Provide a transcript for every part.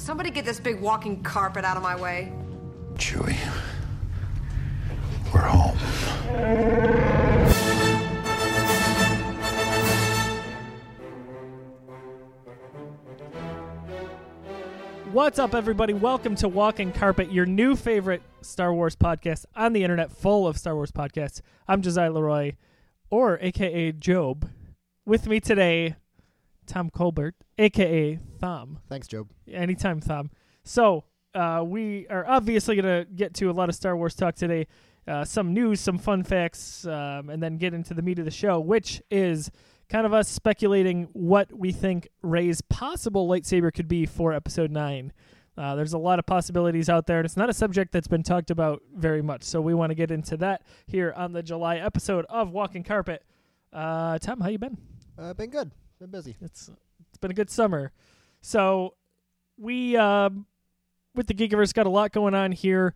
somebody get this big walking carpet out of my way. Chewie, we're home. What's up, everybody? Welcome to Walking Carpet, your new favorite Star Wars podcast on the internet, full of Star Wars podcasts. I'm Josiah Leroy, or a.k.a. Job. With me today, Tom Colbert, a.k.a. Thom. Thanks, Job. Anytime, Thom. So, we are obviously going to get to a lot of Star Wars talk today, some news, some fun facts, and then get into the meat of the show, which is kind of us speculating what we think Rey's possible lightsaber could be for Episode 9. There's a lot of possibilities out there, and it's not a subject that's been talked about very much, so we want to get into that here on the July episode of Walking Carpet. Tom, how you been? Been good. Been busy. It's been a good summer. So we... with the Geekiverse, got a lot going on here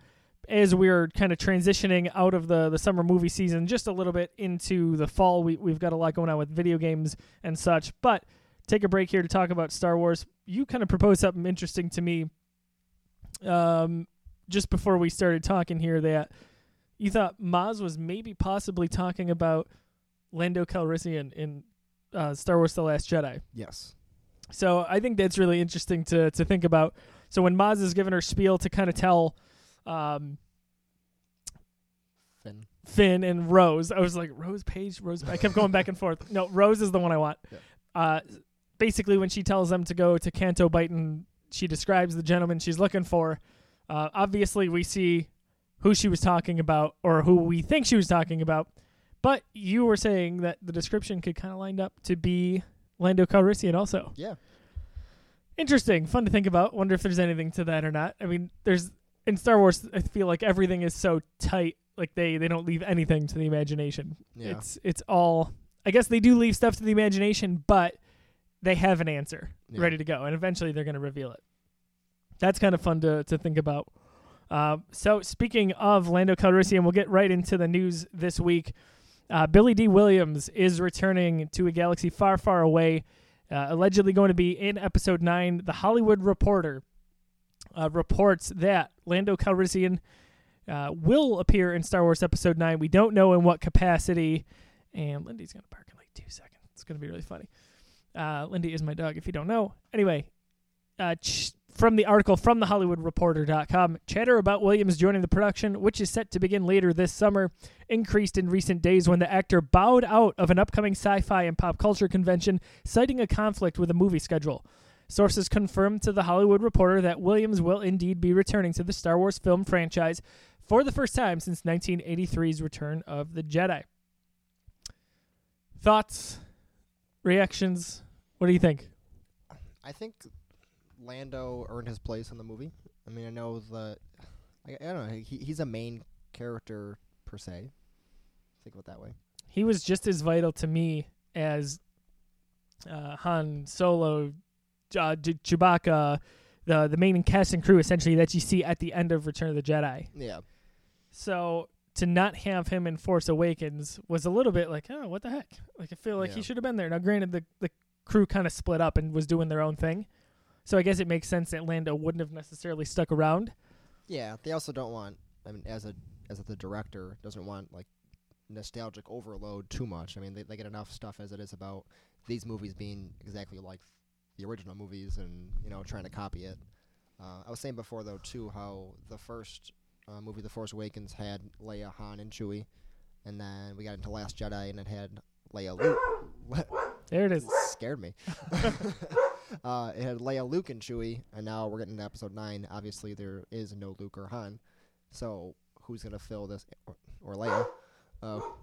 as we're kind of transitioning out of the summer movie season just a little bit into the fall. We've got a lot going on with video games and such, but take a break here to talk about Star Wars. You kind of proposed something interesting to me just before we started talking here that you thought Maz was maybe possibly talking about Lando Calrissian in Star Wars The Last Jedi. Yes. So I think that's really interesting to think about. So when Maz is giving her spiel to kind of tell Finn and Rose, I was like, Rose Page, Rose. I kept going back and forth. No, Rose is the one I want. Yeah. Basically, when she tells them to go to Canto Biton, she describes the gentleman she's looking for. Obviously, we see who she was talking about or who we think she was talking about. But you were saying that the description could kind of line up to be Lando Calrissian also. Yeah. Interesting. Fun to think about. Wonder if there's anything to that or not. I mean, there's in Star Wars, I feel like everything is so tight. Like they don't leave anything to the imagination. Yeah. It's all, I guess they do leave stuff to the imagination, but they have an answer ready to go. And eventually they're going to reveal it. That's kind of fun to think about. So speaking of Lando Calrissian, we'll get right into the news this week. Billy Dee Williams is returning to a galaxy far, far away. Allegedly going to be in Episode 9, The Hollywood Reporter reports that Lando Calrissian will appear in Star Wars Episode 9. We don't know in what capacity. And Lindy's going to bark in like 2 seconds. It's going to be really funny. Lindy is my dog, if you don't know. Anyway, from the article from thehollywoodreporter.com, chatter about Williams joining the production, which is set to begin later this summer, increased in recent days when the actor bowed out of an upcoming sci-fi and pop culture convention, citing a conflict with a movie schedule. Sources confirmed to The Hollywood Reporter that Williams will indeed be returning to the Star Wars film franchise for the first time since 1983's Return of the Jedi. Thoughts? Reactions? What do you think? I think Lando earned his place in the movie. I mean, I know that... I don't know. He's a main character, per se. Think of it that way. He was just as vital to me as Han Solo, Chewbacca, the main cast and crew, essentially, that you see at the end of Return of the Jedi. Yeah. So to not have him in Force Awakens was a little bit like, oh, what the heck? Like, I feel like he should have been there. Now, granted, the crew kind of split up and was doing their own thing. So I guess it makes sense that Lando wouldn't have necessarily stuck around. Yeah, they also don't want, I mean, as the director, doesn't want, like, nostalgic overload too much. I mean, they get enough stuff as it is about these movies being exactly like the original movies and, you know, trying to copy it. I was saying before, though, too, how the first movie, The Force Awakens, had Leia, Han, and Chewie. And then we got into Last Jedi, and it had Leia, Luke. There it is. It scared me. It had Leia, Luke, and Chewie, and now we're getting to Episode 9. Obviously, there is no Luke or Han, so who's going to fill this, or Leia?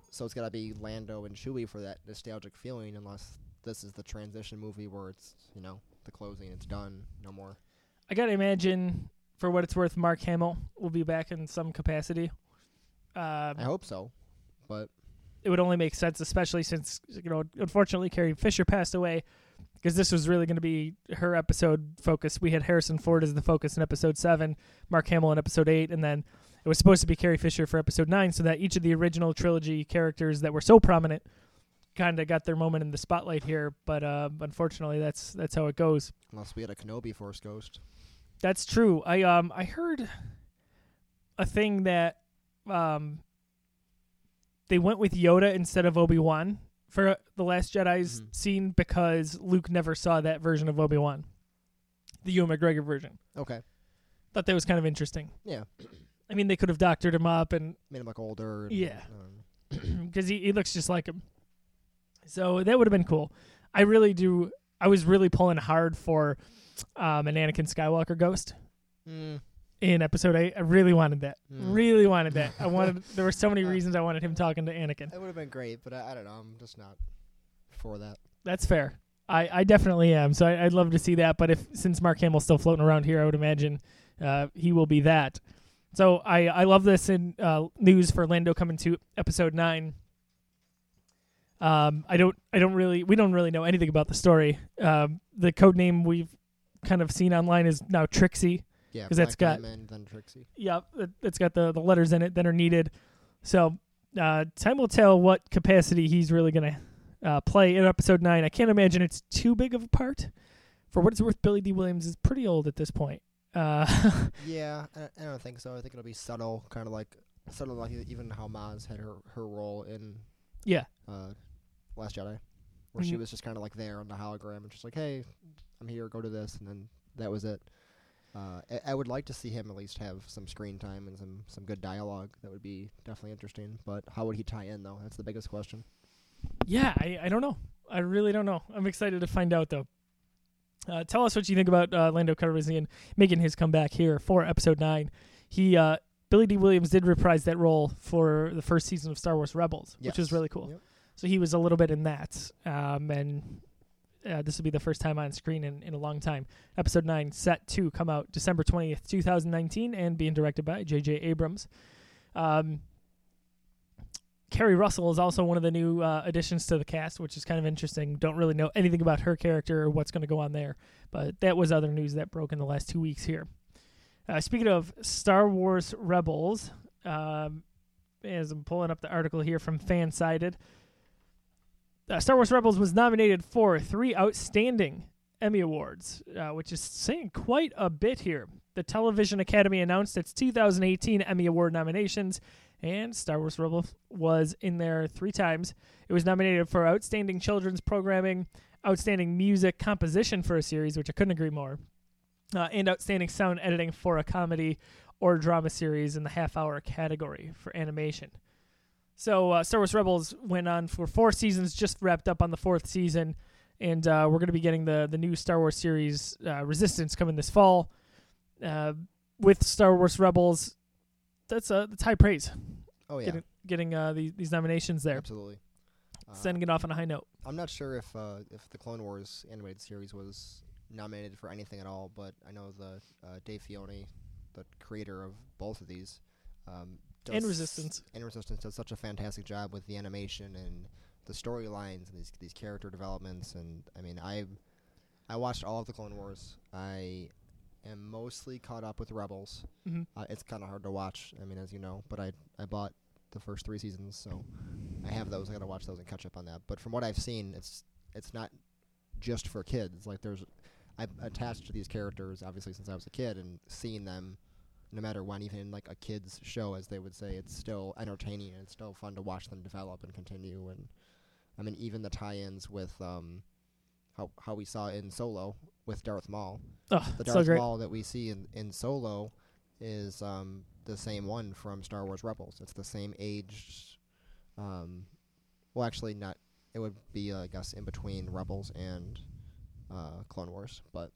So it's got to be Lando and Chewie for that nostalgic feeling, unless this is the transition movie where it's, you know, the closing, it's done, no more. I got to imagine, for what it's worth, Mark Hamill will be back in some capacity. I hope so, but... It would only make sense, especially since, you know, unfortunately, Carrie Fisher passed away. Because this was really going to be her episode focus. We had Harrison Ford as the focus in Episode 7, Mark Hamill in Episode 8, and then it was supposed to be Carrie Fisher for Episode 9, so that each of the original trilogy characters that were so prominent kind of got their moment in the spotlight here. But unfortunately, that's how it goes. Unless we had a Kenobi Force Ghost. That's true. I heard a thing that they went with Yoda instead of Obi-Wan for The Last Jedi's scene because Luke never saw that version of Obi-Wan, the Ewan McGregor version. Okay. Thought that was kind of interesting. Yeah. I mean, they could have doctored him up and made him look older. And, yeah. Because he looks just like him. So that would have been cool. I really do. I was really pulling hard for an Anakin Skywalker ghost in episode 8. I really wanted that. Really wanted that. I wanted. There were so many reasons I wanted him talking to Anakin. That would have been great, but I don't know. I'm just not for that. That's fair. I definitely am. So I'd love to see that. But since Mark Hamill's still floating around here, I would imagine he will be that. So I love this in news for Lando coming to episode 9. We don't really know anything about the story. The code name we've kind of seen online is now Trixie. Yeah, because that's got Diamond, then Trixie. Yeah, it's got the letters in it that are needed. So time will tell what capacity he's really going to play in episode 9. I can't imagine it's too big of a part. For what it's worth, Billy Dee Williams is pretty old at this point. Yeah, I don't think so. I think it'll be subtle, kind of like subtle, like even how Maz had her role in. Yeah. Last Jedi, where she was just kind of like there on the hologram and just like, hey, I'm here, go to this, and then that was it. I would like to see him at least have some screen time and some good dialogue. That would be definitely interesting, but how would he tie in, though? That's the biggest question. Yeah, I don't know. I really don't know. I'm excited to find out, though. Tell us what you think about Lando Calrissian making his comeback here for episode 9. Billy Dee Williams did reprise that role for the first season of Star Wars Rebels, which was really cool. Yep. So he was a little bit in that, and this will be the first time on screen in a long time. Episode 9, set to come out December 20th, 2019, and being directed by J.J. Abrams. Carrie Russell is also one of the new additions to the cast, which is kind of interesting. Don't really know anything about her character or what's going to go on there, but that was other news that broke in the last 2 weeks here. Speaking of Star Wars Rebels, as I'm pulling up the article here from Fansided, Star Wars Rebels was nominated for 3 outstanding Emmy Awards, which is saying quite a bit here. The Television Academy announced its 2018 Emmy Award nominations, and Star Wars Rebels was in there 3 times. It was nominated for Outstanding Children's Programming, Outstanding Music Composition for a Series, which I couldn't agree more, and Outstanding Sound Editing for a Comedy or Drama Series in the Half-Hour category for Animation. So Star Wars Rebels went on for 4 seasons, just wrapped up on the 4th season, and we're going to be getting the new Star Wars series Resistance coming this fall. With Star Wars Rebels, that's high praise. Oh, yeah. Getting these nominations there. Absolutely. Sending it off on a high note. I'm not sure if the Clone Wars animated series was nominated for anything at all, but I know the Dave Filoni, the creator of both of these, and Resistance. And Resistance does such a fantastic job with the animation and the storylines and these character developments. And I mean, I watched all of the Clone Wars. I am mostly caught up with Rebels. Mm-hmm. It's kind of hard to watch, I mean, as you know. But I bought the first 3 seasons, so I have those. I gotta watch those and catch up on that. But from what I've seen, it's not just for kids. Like I've attached to these characters obviously since I was a kid and seeing them. No matter when, even in like a kid's show, as they would say, it's still entertaining and it's still fun to watch them develop and continue. And I mean, even the tie-ins with how we saw in Solo with Darth Maul. Oh, the Darth Maul that we see in Solo is the same one from Star Wars Rebels. It's the same age. Well, actually, not. It would be, I guess, in between Rebels and Clone Wars, but.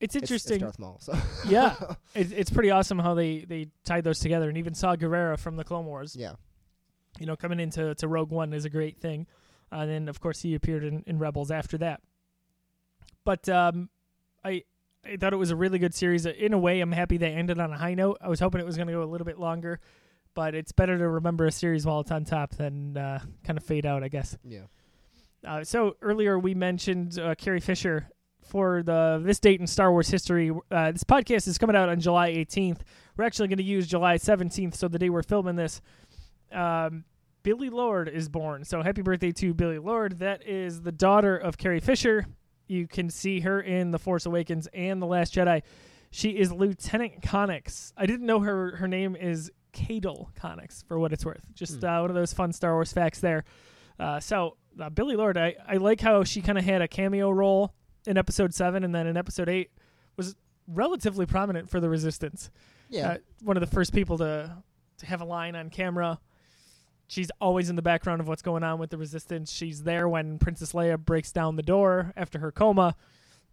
It's interesting. It's Darth Maul, so. Yeah. It's pretty awesome how they tied those together and even saw Guerrera from the Clone Wars. Yeah. You know, coming into Rogue One is a great thing. And then, of course, he appeared in Rebels after that. But I thought it was a really good series. In a way, I'm happy they ended on a high note. I was hoping it was going to go a little bit longer. But it's better to remember a series while it's on top than kind of fade out, I guess. Yeah. So earlier we mentioned Carrie Fisher. For this date in Star Wars history, this podcast is coming out on July 18th. We're actually going to use July 17th, so the day we're filming this. Billie Lourd is born, so happy birthday to Billie Lourd. That is the daughter of Carrie Fisher. You can see her in The Force Awakens and The Last Jedi. She is Lieutenant Connix. I didn't know her name is Cadel Connix, for what it's worth. Just one of those fun Star Wars facts there. So Billie Lourd, I like how she kind of had a cameo role in Episode 7, and then in Episode 8 was relatively prominent for the Resistance. Yeah. One of the first people to have a line on camera. She's always in the background of what's going on with the Resistance. She's there when Princess Leia breaks down the door after her coma.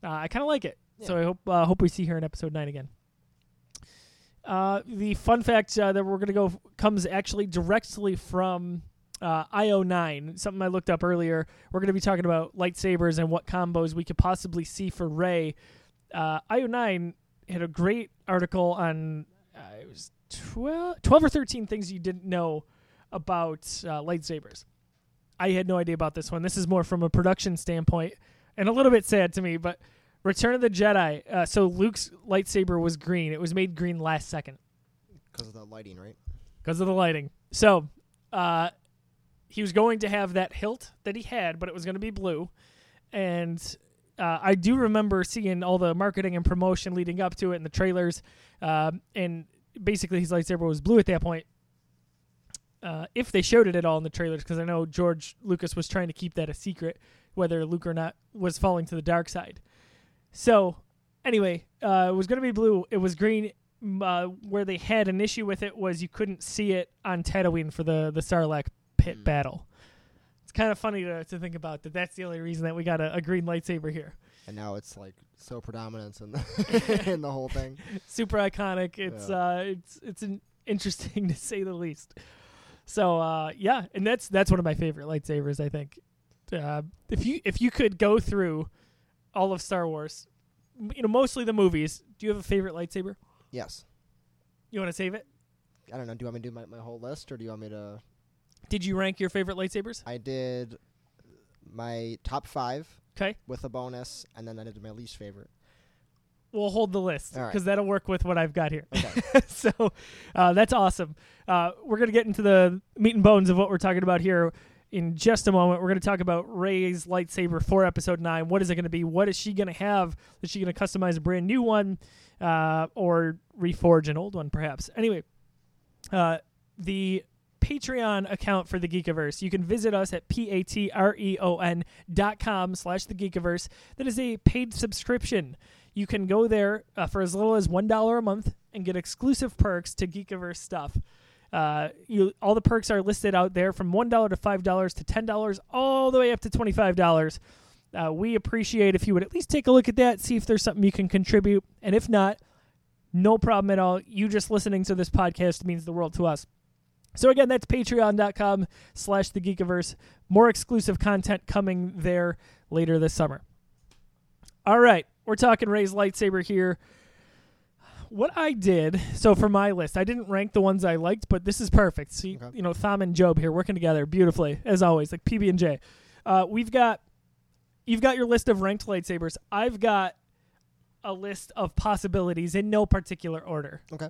I kind of like it. Yeah. So I hope we see her in Episode 9 again. The fun fact that we're going to go comes actually directly from IO9, something I looked up earlier. We're going to be talking about lightsabers and what combos we could possibly see for Rey. IO9 had a great article on it was 12 or 13 things you didn't know about lightsabers. I had no idea about this one. This is more from a production standpoint and a little bit sad to me, but Return of the Jedi. So Luke's lightsaber was green. It was made green last second. Because of the lighting, right? Because of the lighting. So he was going to have that hilt that he had, but it was going to be blue. And I do remember seeing all the marketing and promotion leading up to it in the trailers. And basically his lightsaber was blue at that point. If they showed it at all in the trailers, because I know George Lucas was trying to keep that a secret, whether Luke or not was falling to the dark side. So, anyway, it was going to be blue. It was green. Where they had an issue with it was you couldn't see it on Tatooine for the Sarlacc pit battle. It's kind of funny to think about that. That's the only reason that we got a green lightsaber here. And now it's like so predominant in the in the whole thing. Super iconic. It's yeah. It's interesting to say the least. So yeah, and that's one of my favorite lightsabers. I think if you could go through all of Star Wars, you know, mostly the movies. Do you have a favorite lightsaber? Yes. You want to save it? I don't know. Do you want me to do my whole list, or do you want me to... Did you rank your favorite lightsabers? I did my top 5. Okay. With a bonus, and then I did my least favorite. We'll hold the list, because that'll work with what I've got here. Okay. So that's awesome. We're going to get into the meat and bones of what we're talking about here. In just a moment, we're going to talk about Rey's lightsaber for Episode 9. What is it going to be? What is she going to have? Is she going to customize a brand new one or reforge an old one, perhaps? Anyway, the Patreon account for the Geekiverse. You can visit us at patreon.com/thegeekiverse. That is a paid subscription. You can go there for as little as $1 a month and get exclusive perks to Geekiverse stuff. All the perks are listed out there from $1 to $5 to $10, all the way up to $25. We appreciate if you would at least take a look at that, see if there's something you can contribute. And if not, no problem at all. You just listening to this podcast means the world to us. So again, that's patreon.com/thegeekiverse. More exclusive content coming there later this summer. All right. We're talking Rey's lightsaber here. What I did, so for my list, I didn't rank the ones I liked, but this is perfect. So, you know, Thom and Job here working together beautifully, as always, like PB&J. You've got your list of ranked lightsabers. I've got a list of possibilities in no particular order. Okay.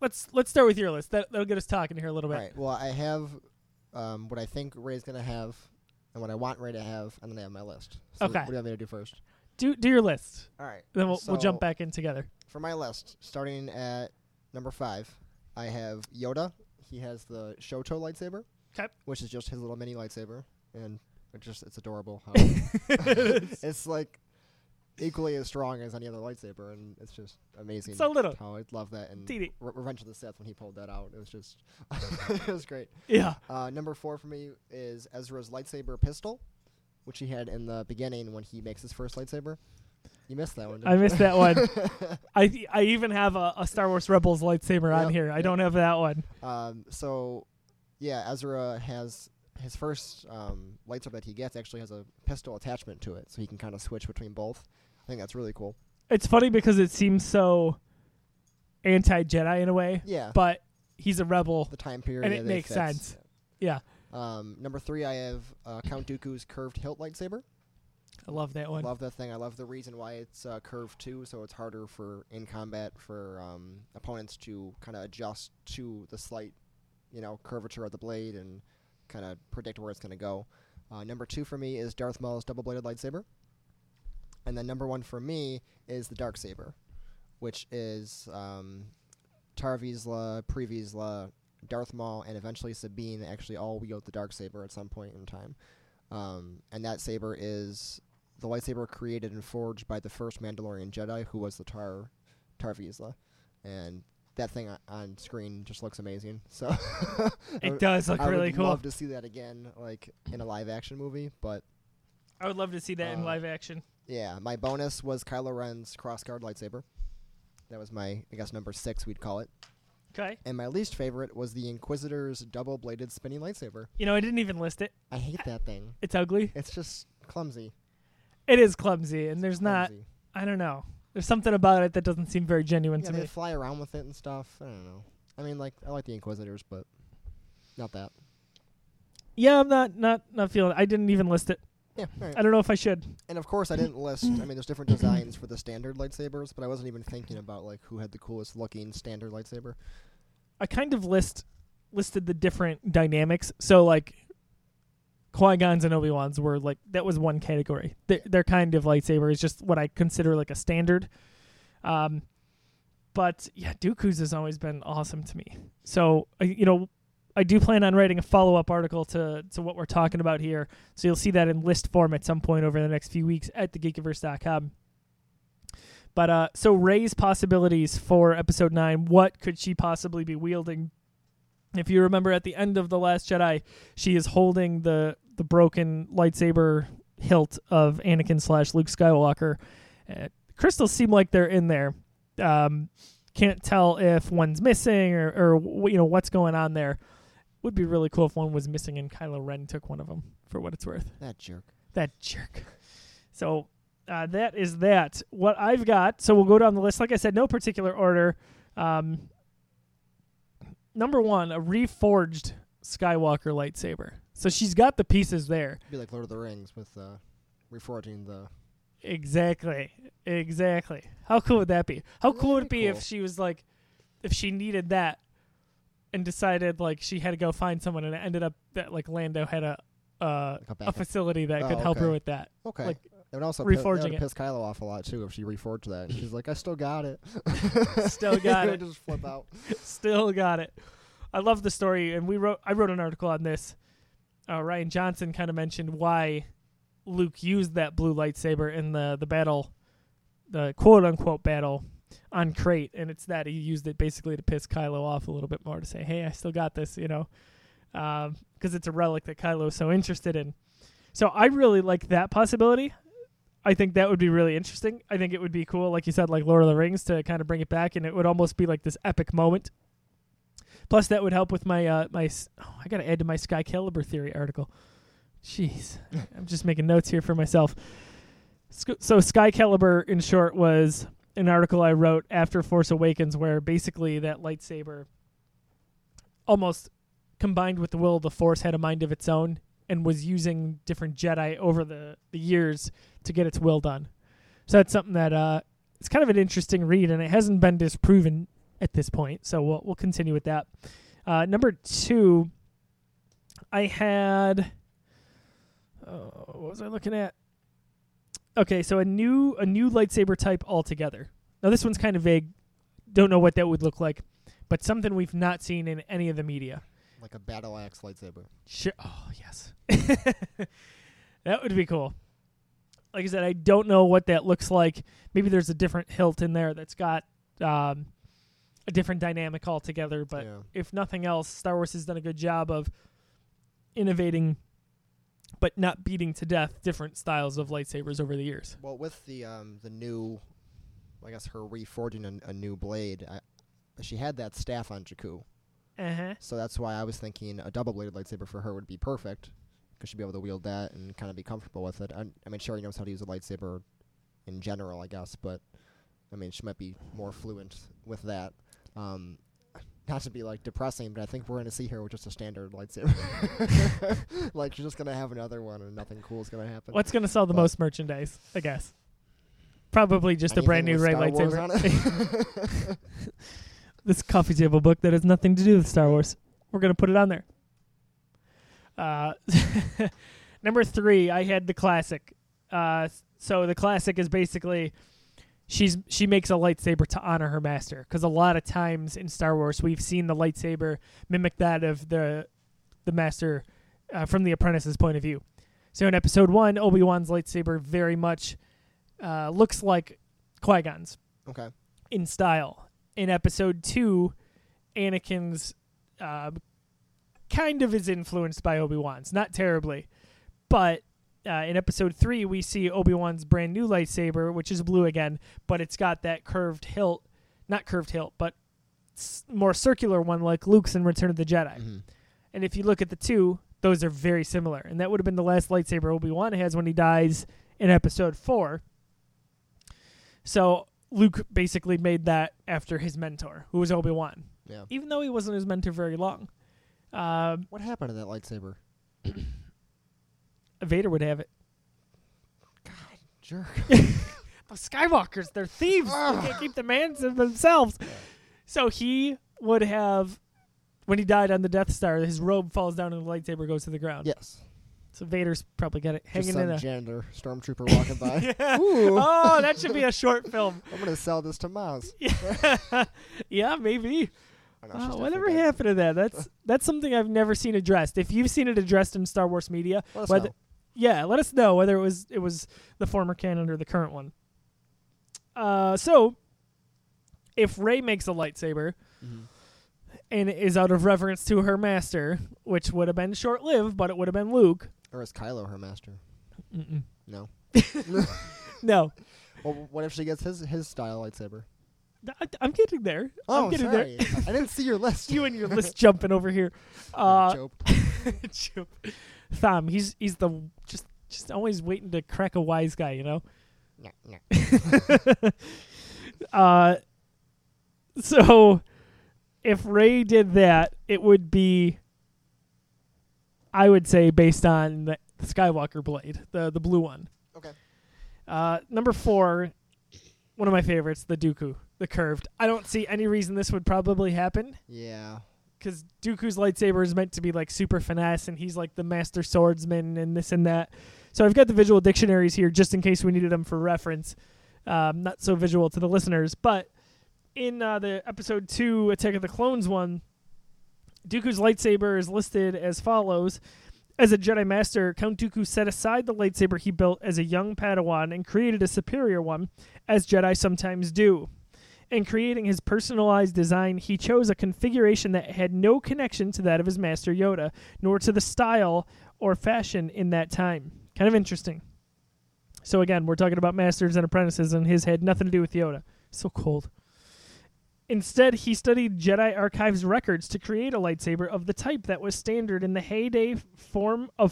Let's start with your list. That'll get us talking here a little bit. All right. Well, I have what I think Rey's going to have and what I want Rey to have, and then I have my list. So okay. What do you want me to do first? Do your list. All right. Then we'll jump back in together. For my list, starting at number 5, I have Yoda. He has the Shoto lightsaber, okay, which is just his little mini lightsaber, and it's adorable. How it's like equally as strong as any other lightsaber, and it's just amazing. So little. How I love that. And Revenge of the Sith, when he pulled that out, it was just it was great. Yeah. Number 4 for me is Ezra's lightsaber pistol, which he had in the beginning when he makes his first lightsaber. You missed that one, didn't you? I missed that one. I even have a Star Wars Rebels lightsaber on here. I don't have that one. So, yeah, Ezra has his first lightsaber that he gets actually has a pistol attachment to it, so he can kind of switch between both. I think that's really cool. It's funny because it seems so anti-Jedi in a way. Yeah. But he's a rebel. The time period. And it makes sense. Yeah. Number 3, I have Count Dooku's curved hilt lightsaber. I love that one. I love that thing. I love the reason why it's curved too, so it's harder in combat for opponents to kind of adjust to the slight, curvature of the blade and kind of predict where it's going to go. Number 2 for me is Darth Maul's double-bladed lightsaber. And then number one for me is the Darksaber, which is Tar Vizsla, Pre Vizsla, Darth Maul, and eventually Sabine actually all wield the Darksaber at some point in time. And that saber is the lightsaber created and forged by the first Mandalorian Jedi, who was the Tar Vizsla. And that thing on screen just looks amazing. So it does look really cool. I would love to see that again, like in a live action movie. But I would love to see that in live action. Yeah, my bonus was Kylo Ren's crossguard lightsaber. That was my, I guess, number 6 we'd call it. Okay. And my least favorite was the Inquisitor's double-bladed spinning lightsaber. You know, I didn't even list it. I hate that thing. It's ugly. It's just clumsy. It is clumsy, and there's clumsy. Not, I don't know. There's something about it that doesn't seem very genuine to me. They fly around with it and stuff. I don't know. I mean, like, I like the Inquisitors, but not that. Yeah, I'm not feeling it. I didn't even list it. Yeah, right. I don't know if I should. And of course I didn't list, I mean, there's different designs for the standard lightsabers, but I wasn't even thinking about like who had the coolest looking standard lightsaber. I kind of listed the different dynamics. So like Qui-Gon's and Obi-Wan's were like, that was one category. Their kind of lightsaber is just what I consider like a standard. But yeah, Dooku's has always been awesome to me. So, you know, I do plan on writing a follow-up article to what we're talking about here. So you'll see that in list form at some point over the next few weeks at thegeekiverse.com. But so Rey's possibilities for episode 9, what could she possibly be wielding? If you remember at the end of The Last Jedi, she is holding the broken lightsaber hilt of Anakin/Luke Skywalker. Crystals seem like they're in there. Can't tell if one's missing or you know what's going on there. Would be really cool if one was missing and Kylo Ren took one of them, for what it's worth. That jerk. So that is that. What I've got, so we'll go down the list. Like I said, no particular order. Number 1, a reforged Skywalker lightsaber. So she's got the pieces there. It'd be like Lord of the Rings with reforging the... Exactly. How cool would that be? How cool would it be if she was like, if she needed that and decided like she had to go find someone and it ended up that like Lando had a facility that could help her with that. Okay. Like, it would also piss Kylo off a lot too if she reforged that. And she's like, I still got it. Still got it. Just flip out. Still got it. I love the story, and I wrote an article on this. Ryan Johnson kind of mentioned why Luke used that blue lightsaber in the battle, the quote-unquote battle on Crate, and it's that he used it basically to piss Kylo off a little bit more, to say, hey, I still got this, you know, because it's a relic that Kylo is so interested in. So I really like that possibility. I think that would be really interesting. I think it would be cool, like you said, like Lord of the Rings, to kind of bring it back, and it would almost be like this epic moment. Plus, that would help with my I got to add to my Sky Caliber Theory article. Jeez, I'm just making notes here for myself. So Sky Caliber, in short, was an article I wrote after Force Awakens where basically that lightsaber almost combined with the will of the Force had a mind of its own and was using different Jedi over the years to get its will done. So that's something that it's kind of an interesting read, and it hasn't been disproven at this point, so we'll continue with that. Number 2, I had... what was I looking at? Okay, so a new lightsaber type altogether. Now this one's kind of vague. Don't know what that would look like, but something we've not seen in any of the media. Like a battle axe lightsaber. Sure. Oh, yes. That would be cool. Like I said, I don't know what that looks like. Maybe there's a different hilt in there that's got a different dynamic altogether, but if nothing else, Star Wars has done a good job of innovating but not beating to death different styles of lightsabers over the years. Well, with the new, I guess her reforging a new blade, she had that staff on Jakku. Uh-huh. So that's why I was thinking a double-bladed lightsaber for her would be perfect, because she'd be able to wield that and kind of be comfortable with it. I mean, she already knows how to use a lightsaber in general, I guess, but, I mean, she might be more fluent with that. Not to be, like, depressing, but I think we're going to see her with just a standard lightsaber. Like, she's just going to have another one, and nothing cool is going to happen. What's going to sell the most merchandise, I guess? Probably just a brand-new Rey lightsaber. This coffee table book that has nothing to do with Star Wars. We're going to put it on there. Number 3, I had the classic. So the classic is basically she makes a lightsaber to honor her master, because a lot of times in Star Wars we've seen the lightsaber mimic that of the master from the apprentice's point of view. So in Episode 1, Obi-Wan's lightsaber very much looks like Qui-Gon's in style. In Episode 2, Anakin's kind of is influenced by Obi-Wan's, not terribly, but in Episode 3, we see Obi-Wan's brand new lightsaber, which is blue again, but it's got that not curved hilt, but more circular one like Luke's in Return of the Jedi. Mm-hmm. And if you look at the two, those are very similar. And that would have been the last lightsaber Obi-Wan has when he dies in Episode 4. So Luke basically made that after his mentor, who was Obi-Wan. Yeah. Even though he wasn't his mentor very long. What happened to that lightsaber? Vader would have it. God, jerk. The Skywalkers, they're thieves. They can't keep the mans of themselves. Yeah. So he would have, when he died on the Death Star, his robe falls down and the lightsaber goes to the ground. Yes. So Vader's probably got it hanging in a... gender stormtrooper walking by. Yeah. Ooh. Oh, that should be a short film. I'm going to sell this to Maz. Yeah, yeah, maybe. Oh, no, whatever happened to that? That's something I've never seen addressed. If you've seen it addressed in Star Wars media, let us know. Yeah, let us know whether it was the former canon or the current one. So, if Rey makes a lightsaber and is out of reverence to her master, which would have been short-lived, but it would have been Luke. Or is Kylo her master? Mm-mm. No. No. Well, what if she gets his style lightsaber? I'm getting there. Oh, sorry. There. I didn't see your list. You and your list jumping over here. Jope. Tham, he's the just always waiting to crack a wise guy, you know? No. So if Rey did that, it would be, I would say, based on the Skywalker blade, the blue one. Okay. Number 4, one of my favorites, the Dooku. The curved. I don't see any reason this would probably happen. Yeah. Because Dooku's lightsaber is meant to be like super finesse, and he's like the master swordsman and this and that. So I've got the visual dictionaries here just in case we needed them for reference. Not so visual to the listeners, but in the Episode 2 Attack of the Clones one, Dooku's lightsaber is listed as follows. As a Jedi Master, Count Dooku set aside the lightsaber he built as a young Padawan and created a superior one, as Jedi sometimes do. In creating his personalized design, he chose a configuration that had no connection to that of his master Yoda, nor to the style or fashion in that time. Kind of interesting. So again, we're talking about masters and apprentices, and his had nothing to do with Yoda. So cold. Instead, he studied Jedi Archives records to create a lightsaber of the type that was standard in the heyday of Form 2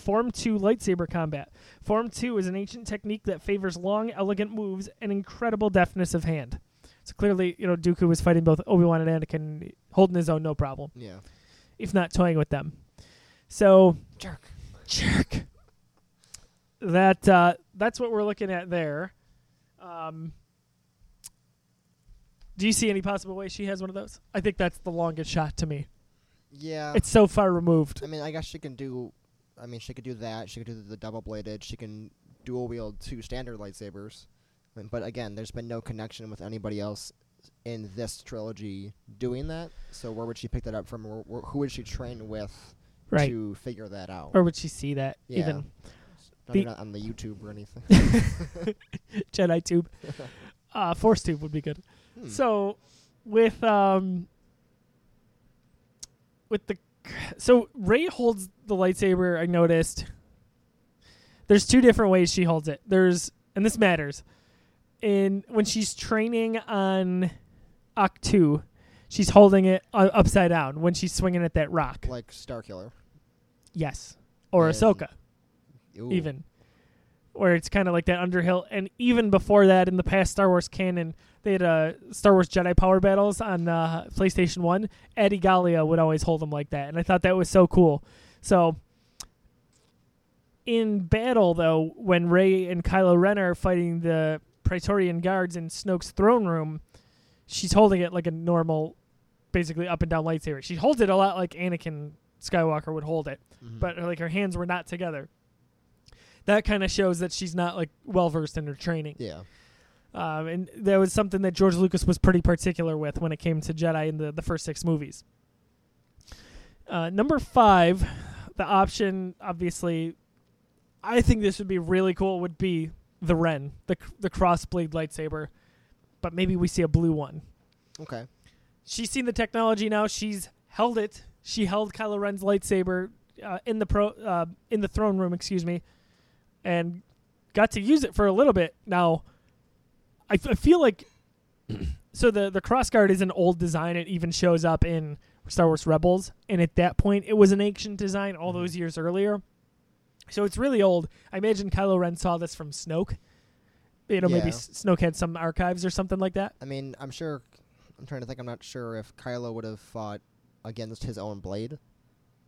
lightsaber combat. Form 2 is an ancient technique that favors long, elegant moves and incredible deftness of hand. So clearly, you know, Dooku was fighting both Obi-Wan and Anakin, holding his own, no problem. Yeah. If not toying with them. So. Jerk. That's what we're looking at there. Do you see any possible way she has one of those? I think that's the longest shot to me. Yeah. It's so far removed. I mean, I guess she can do. I mean, she could do that. She could do the double-bladed. She can dual-wield 2 standard lightsabers. But again, there's been no connection with anybody else in this trilogy doing that. So where would she pick that up from? Who would she train with to figure that out? Or would she see that even? Not on the YouTube or anything. Jedi Tube. Force Tube would be good. Hmm. So So Rey holds the lightsaber, I noticed. There's 2 different ways she holds it. And this matters. When she's training on Ahch-To, she's holding it upside down when she's swinging at that rock. Like Starkiller. Yes. Or Ahsoka. Even. Where it's kind of like that underhill. And even before that, in the past Star Wars canon, they had Star Wars Jedi Power Battles on PlayStation 1. Eddie Gallia would always hold them like that. And I thought that was so cool. So in battle, though, when Rey and Kylo Ren are fighting the Praetorian guards in Snoke's throne room, she's holding it like a normal, basically up and down lightsaber. She holds it a lot like Anakin Skywalker would hold it, but like her hands were not together. that kind of shows that she's not like well-versed in her training. Yeah. And that was something that George Lucas was pretty particular with when it came to Jedi in the first six movies. Number five, the option, obviously, I think this would be really cool, would be the Ren, the cross-blade lightsaber. But maybe we see a blue one. Okay. She's seen the technology now. She's held it. She held Kylo Ren's lightsaber in the throne room, and got to use it for a little bit. Now, I feel like... So the crossguard is an old design. It even shows up in Star Wars Rebels. And at that point, it was an ancient design all those years earlier. So it's really old. I imagine Kylo Ren saw this from Snoke. You know, maybe Snoke had some archives or something like that. I mean, I'm sure... I'm trying to think. I'm not sure if Kylo would have fought against his own blade. You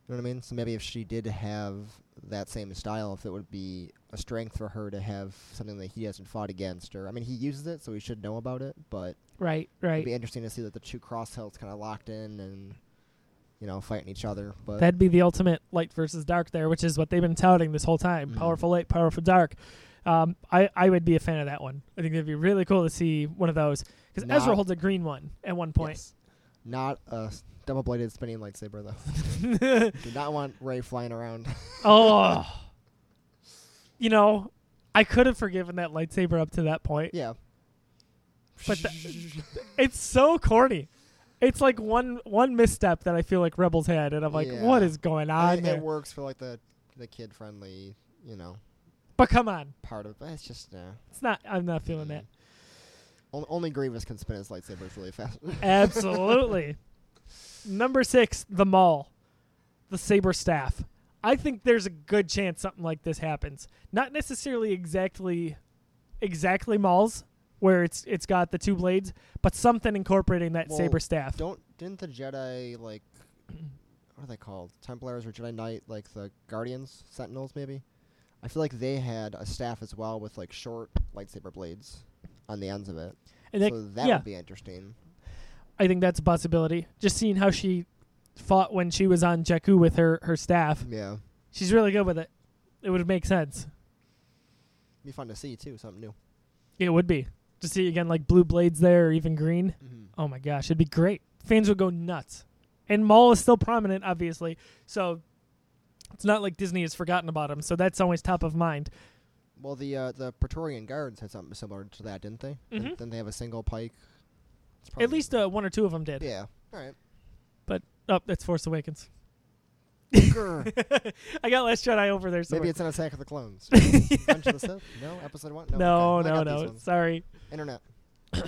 know what I mean? So maybe if she did have that same style, if it would be a strength for her to have something that he hasn't fought against. Or I mean, he uses it, so he should know about it. But right. It'd be interesting to see that the two crosshelds kind of locked in and, you know, fighting each other. But that'd be the ultimate light versus dark there, which is what they've been touting this whole time. Mm-hmm. Powerful light, powerful dark. I would be a fan of that one. I think it'd be really cool to see one of those. Because Ezra holds a green one at one point. Yes. Not a double-bladed spinning lightsaber, though. Do not want Rey flying around. Oh. You know, I could have forgiven that lightsaber up to that point. Yeah. But it's so corny. It's like one misstep that I feel like Rebels had. And I'm like, what is going on there? It works for like the kid-friendly, you know. But come on. Part of it. It's just, it's not. I'm not feeling that. Only Grievous can spin his lightsabers really fast. Absolutely. Number six, the Maul. The saber staff. I think there's a good chance something like this happens. Not necessarily exactly Maul's, where it's got the two blades, but something incorporating that saber staff. Didn't the Jedi, like, what are they called? Templars or Jedi Knight, like the Guardians, Sentinels maybe? I feel like they had a staff as well with, like, short lightsaber blades on the ends of it. And so that would be interesting. I think that's a possibility. Just seeing how she fought when she was on Jakku with her staff. Yeah. She's really good with it. It would make sense. It'd be fun to see, too, something new. It would be. To see, again, like blue blades there or even green. Mm-hmm. Oh, my gosh. It'd be great. Fans would go nuts. And Maul is still prominent, obviously. So it's not like Disney has forgotten about him. So that's always top of mind. Well, the Praetorian Guards had something similar to that, didn't they? Mm-hmm. Didn't they have a single pike? At least one or two of them did. Yeah. All right. But, that's Force Awakens. I got Last Jedi over there somewhere. Maybe it's an Attack of the Clones. Bunch of the Sith? No? Episode 1? No. Sorry. Internet. All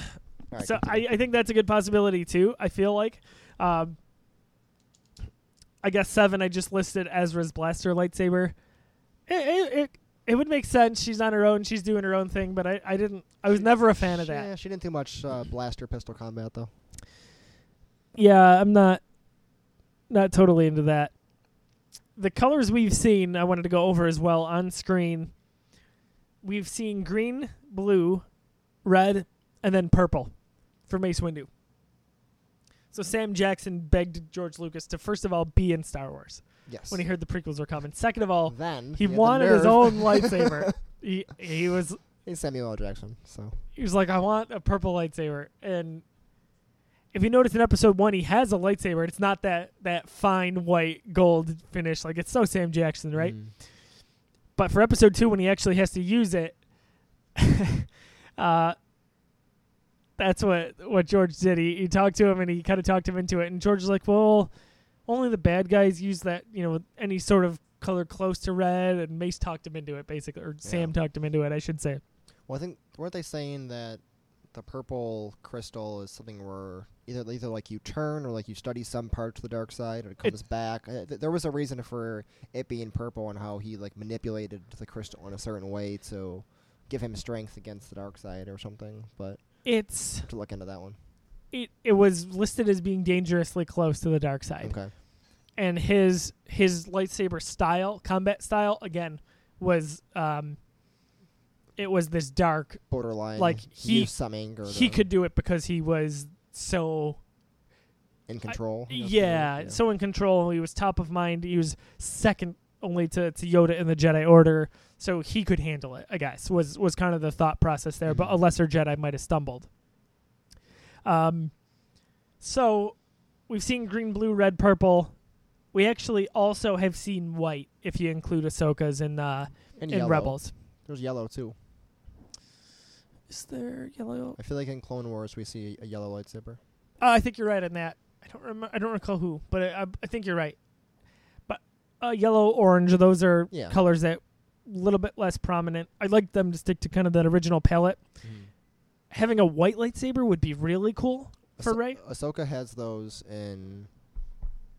right, so I think that's a good possibility, too, I feel like. I guess 7, I just listed Ezra's blaster lightsaber. It would make sense. She's on her own. She's doing her own thing. But I was never a fan of that. Yeah, she didn't do much blaster pistol combat, though. Yeah, I'm not totally into that. The colors we've seen, I wanted to go over as well on screen. We've seen green, blue, red, and then purple for Mace Windu. So Sam Jackson begged George Lucas to, first of all, be in Star Wars. Yes. When he heard the prequels were coming. Second of all, then he wanted his own lightsaber. He's Samuel L. Jackson, so he was like, I want a purple lightsaber. And if you notice in episode 1, he has a lightsaber. It's not that fine white gold finish. Like, it's so Sam Jackson, right? Mm. But for episode 2, when he actually has to use it, that's what George did. He talked to him and he kind of talked him into it. And George was like, well, only the bad guys use that, you know, any sort of color close to red, and Mace talked him into it, basically. Or Sam talked him into it, I should say. Well, I think, weren't they saying that the purple crystal is something where either like you turn or like you study some parts of the dark side or it comes back? There was a reason for it being purple and how he, like, manipulated the crystal in a certain way to give him strength against the dark side or something, but it's... to look into that one. It was listed as being dangerously close to the dark side. Okay. And his lightsaber style, combat style, again, was it was this dark borderline, like he could do it because he was so in control. He was top of mind. He was second only to Yoda in the Jedi Order, so he could handle it, I guess, was kind of the thought process there, but a lesser Jedi might have stumbled. So we've seen green, blue, red, purple. We actually also have seen white, if you include Ahsoka's in Rebels. There's yellow, too. Is there yellow? I feel like in Clone Wars we see a yellow lightsaber. I think you're right on that. I don't recall who, but I think you're right. But yellow, orange, those are colors that a little bit less prominent. I'd like them to stick to kind of that original palette. Mm-hmm. Having a white lightsaber would be really cool for Rey. Ahsoka has those in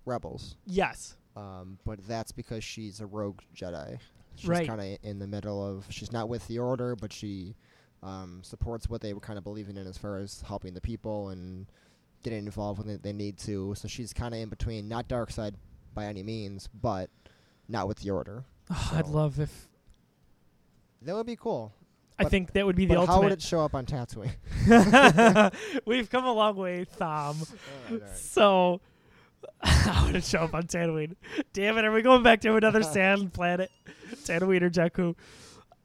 Rebels. Yes. But that's because she's a rogue Jedi. She's kind of in the middle of... She's not with the Order, but she supports what they were kind of believing in as far as helping the people and getting involved when they need to. So she's kind of in between. Not dark side by any means, but not with the Order. Oh, so I'd love if... That would be cool. I think that would be the ultimate. How would it show up on Tatooine? We've come a long way, Tom. All right. So... I want to show up on Tatooine. Damn it, are we going back to another sand planet? Tatooine or Jakku?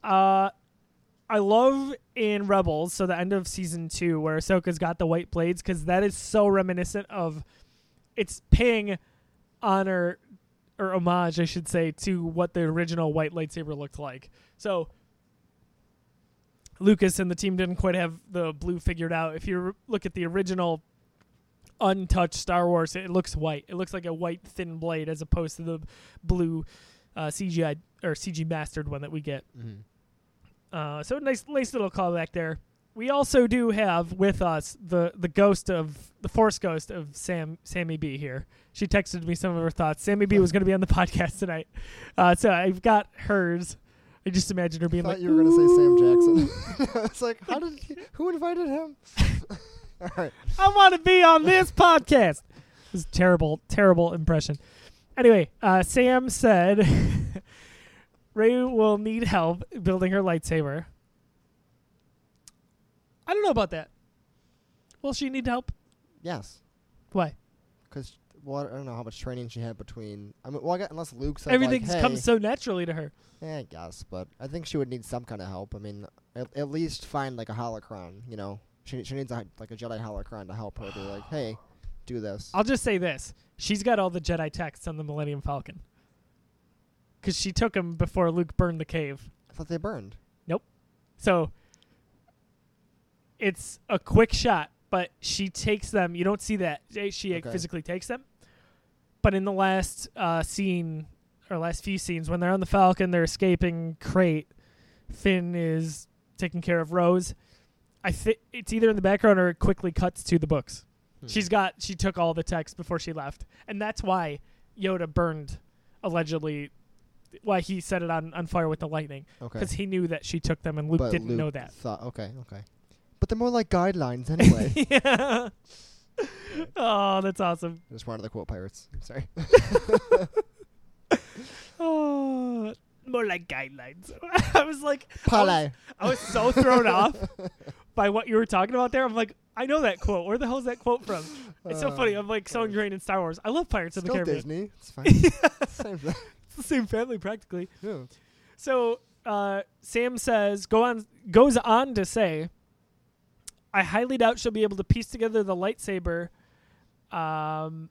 I love in Rebels, so the end of Season 2, where Ahsoka's got the white blades, because that is so reminiscent of... It's paying honor, or homage, I should say, to what the original white lightsaber looked like. So... Lucas and the team didn't quite have the blue figured out. If you look at the original... untouched Star Wars, it looks white. It looks like a white thin blade as opposed to the blue CGI or CG mastered one that we get. Mm-hmm. So nice little callback there. We also do have with us the ghost of the Force ghost of Sammy B here. She texted me some of her thoughts. Sammy B was going to be on the podcast tonight, so I've got hers. I just imagined her being like, "You were going to say Sam Jackson." It's like, how did he, who invited him? All right. I want to be on this podcast. This is a terrible, terrible impression. Anyway, Sam said Rey will need help building her lightsaber. I don't know about that. Will she need help? Yes. Why? Because, well, I don't know how much training she had between... I mean, well, I guess unless Luke said, everything comes so naturally to her. Yeah, I guess, but I think she would need some kind of help. I mean, at least find, like, a holocron, you know? She needs a Jedi holocron to help her be like, hey, do this. I'll just say this. She's got all the Jedi texts on the Millennium Falcon. Because she took them before Luke burned the cave. I thought they burned. Nope. So it's a quick shot, but she takes them. You don't see that. She physically takes them. But in the last scene, or last few scenes, when they're on the Falcon, they're escaping Crate. Finn is taking care of Rose. I think it's either in the background or it quickly cuts to the books. She took all the text before she left. And that's why Yoda burned, allegedly, why he set it on fire with the lightning. Because he knew that she took them and Luke didn't know that. Okay. But they're more like guidelines anyway. Yeah. Oh, that's awesome. I just wanted to quote Pirates. I'm sorry. Oh, more like guidelines. I was like, I was so thrown off by what you were talking about there. I'm like, I know that quote. Where the hell is that quote from? It's so funny. I'm like so ingrained in Star Wars. I love Pirates of the Caribbean. Disney. It's fine. It's the same family practically. Yeah. So Sam says, goes on to say, I highly doubt she'll be able to piece together the lightsaber. That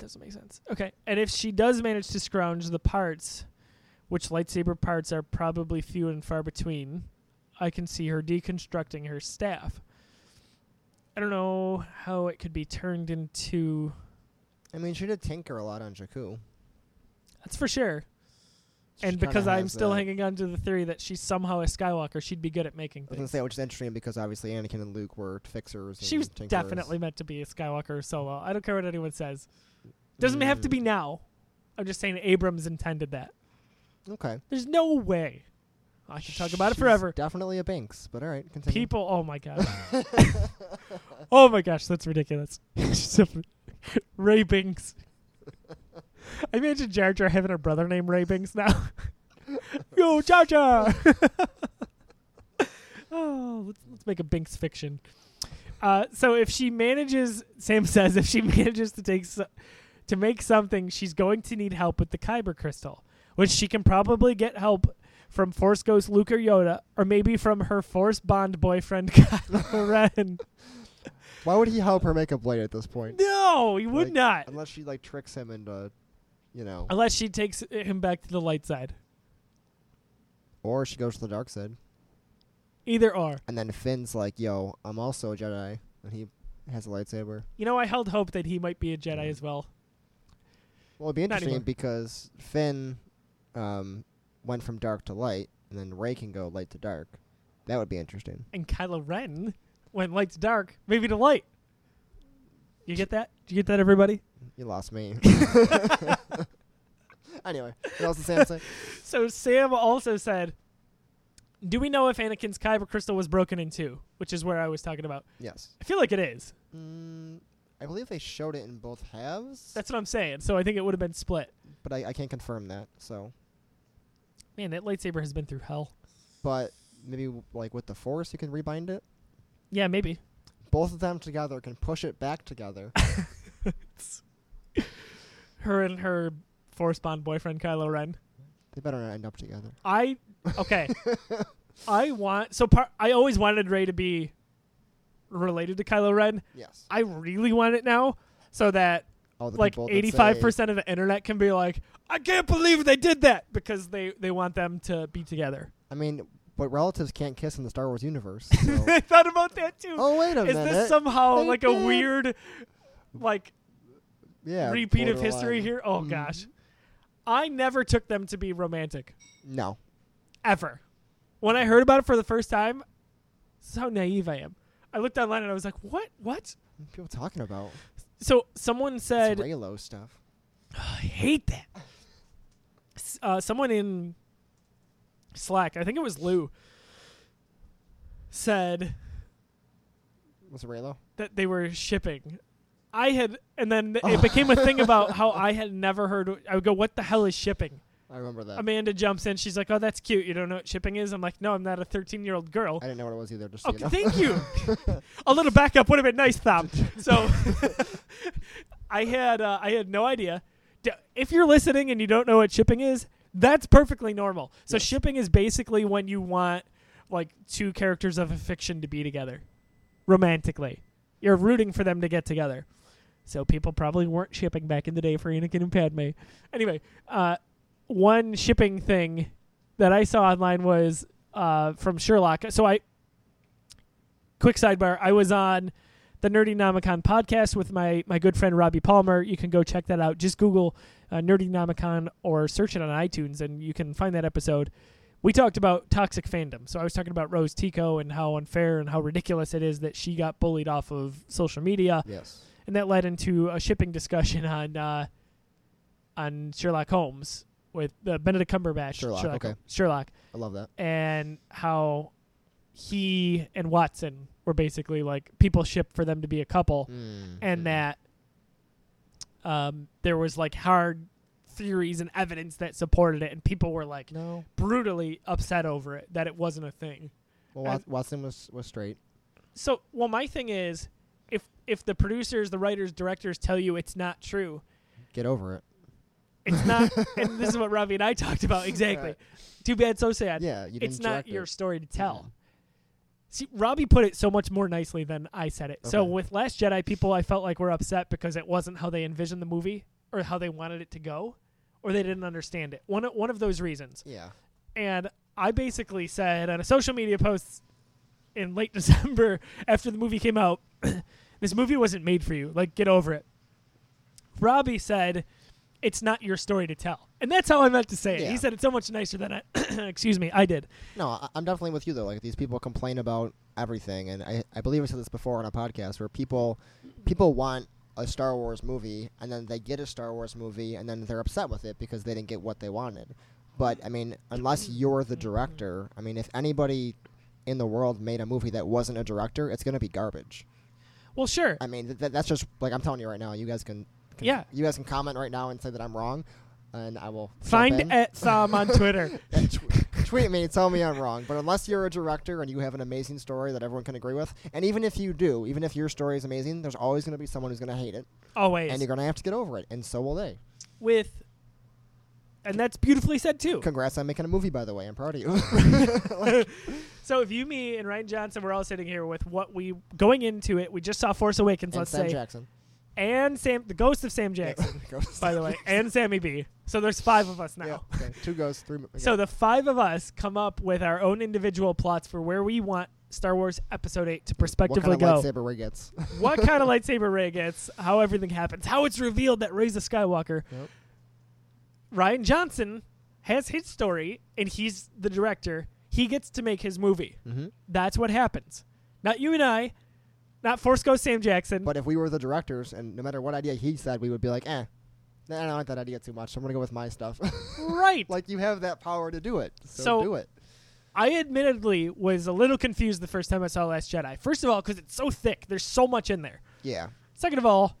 doesn't make sense. Okay. And if she does manage to scrounge the parts, which lightsaber parts are probably few and far between, I can see her deconstructing her staff. I don't know how it could be turned into... I mean, she did tinker a lot on Jakku. That's for sure. She and because I'm still hanging on to the theory that she's somehow a Skywalker, she'd be good at making things. I was going to say, which is interesting because obviously Anakin and Luke were fixers. She was tinkerers. Definitely meant to be a Skywalker or Solo. I don't care what anyone says. Doesn't have to be now. I'm just saying Abrams intended that. Okay. There's no way. I should talk about it forever. Definitely a Banks, but all right, continue. People, oh my God. Oh my gosh, that's ridiculous. Ray Binks. I imagine Jar Jar having a brother named Ray Binks now. Yo, Jar Jar! Oh, let's make a Binks fiction. So if she manages, Sam says, if she manages to take to make something, she's going to need help with the Kyber crystal, which she can probably get help from Force Ghost Luke or Yoda, or maybe from her Force Bond boyfriend Kylo Ren. Why would he help her make a blade at this point? No, he would not. Unless she tricks him into, Unless she takes him back to the light side. Or she goes to the dark side. Either or. And then Finn's like, yo, I'm also a Jedi. And he has a lightsaber. I held hope that he might be a Jedi as well. Well, it'd be interesting because Finn went from dark to light, and then Rey can go light to dark. That would be interesting. And Kylo Ren went light to dark, maybe to light. You get that? Do you get that, everybody? You lost me. Anyway, what else did Sam say? So Sam also said, do we know if Anakin's Kyber crystal was broken in two? Which is where I was talking about. Yes. I feel like it is. I believe they showed it in both halves. That's what I'm saying. So I think it would have been split. But I can't confirm that, so. Man, that lightsaber has been through hell. But maybe with the Force you can rebind it? Yeah, maybe. Both of them together can push it back together. Her and her Force Bond boyfriend, Kylo Ren. They better not end up together. Okay. I always wanted Rey to be related to Kylo Ren. Yes. I really want it now so that 85% of the internet can be like, I can't believe they did that, because they want them to be together. I mean, but relatives can't kiss in the Star Wars universe. So. I thought about that too. Oh, wait a minute. Is this somehow a weird repeat of history here? Oh, gosh. I never took them to be romantic. No. Ever. When I heard about it for the first time, this is how naive I am. I looked online and I was like, what? What? What are people talking about? So someone said... It's Raylo stuff. Oh, I hate that. Someone in Slack, I think it was Lou, said... Was it Raylo? That they were shipping. It became a thing about how I had never heard... I would go, what the hell is shipping? I remember that. Amanda jumps in. She's like, oh, that's cute. You don't know what shipping is? I'm like, no, I'm not a 13-year-old girl. I didn't know what it was either. Just thank you. A little backup would have been nice, Tom. So I had no idea. If you're listening and you don't know what shipping is, that's perfectly normal. So shipping is basically when you want two characters of a fiction to be together romantically. You're rooting for them to get together. So people probably weren't shipping back in the day for Anakin and Padme. Anyway, one shipping thing that I saw online was from Sherlock. So quick sidebar, I was on the Nerdy Nomicon podcast with my good friend Robbie Palmer. You can go check that out. Just Google Nerdy Nomicon or search it on iTunes, and you can find that episode. We talked about toxic fandom. So I was talking about Rose Tico and how unfair and how ridiculous it is that she got bullied off of social media. Yes. And that led into a shipping discussion on Sherlock Holmes. With Benedict Cumberbatch. Sherlock. I love that. And how he and Watson were basically people shipped for them to be a couple. And that there was hard theories and evidence that supported it. And people were brutally upset over it, that it wasn't a thing. Well, Watson was straight. So, my thing is, if the producers, the writers, directors tell you it's not true. Get over it. It's not, and this is what Ravi and I talked about, exactly. Too bad, so sad. Yeah, it's not your story to tell. Yeah. See, Ravi put it so much more nicely than I said it. Okay. So with Last Jedi, people I felt were upset because it wasn't how they envisioned the movie or how they wanted it to go, or they didn't understand it. One of those reasons. Yeah. And I basically said on a social media post in late December after the movie came out, this movie wasn't made for you. Get over it. Ravi said... It's not your story to tell. And that's how I meant to say it. Yeah. He said it's so much nicer than I did. No, I'm definitely with you, though. These people complain about everything. And I believe I said this before on a podcast where people want a Star Wars movie, and then they get a Star Wars movie, and then they're upset with it because they didn't get what they wanted. But, unless you're the director, if anybody in the world made a movie that wasn't a director, it's going to be garbage. Well, sure. That's just, I'm telling you right now, you guys can... Yeah. You guys can comment right now and say that I'm wrong, and I will find @Sam on Twitter. Tweet me, tell me I'm wrong. But unless you're a director and you have an amazing story that everyone can agree with, and even if you do, even if your story is amazing, there's always going to be someone who's going to hate it. Always. And you're going to have to get over it, and so will they. And that's beautifully said, too. Congrats on making a movie, by the way. I'm proud of you. So if you, me, and Ryan Johnson were all sitting here with what we, going into it, we just saw Force Awakens, and let's Sam say. Jackson. And Sam, the ghost of Sam Jackson, by the way, and Sammy B. So there's five of us now. Yeah, okay. Two ghosts, three. Okay. So the five of us come up with our own individual plots for where we want Star Wars Episode 8 to prospectively go. What kind of lightsaber Rey gets. What kind of lightsaber Rey gets, how everything happens, how it's revealed that Rey's a Skywalker. Yep. Ryan Johnson has his story, and he's the director. He gets to make his movie. Mm-hmm. That's what happens. Not you and I. Not Force Ghost Sam Jackson. But if we were the directors, and no matter what idea he said, we would be like, I don't like that idea too much. I'm going to go with my stuff. Right. Like, you have that power to do it. So do it. I admittedly was a little confused the first time I saw Last Jedi. First of all, because it's so thick. There's so much in there. Yeah. Second of all,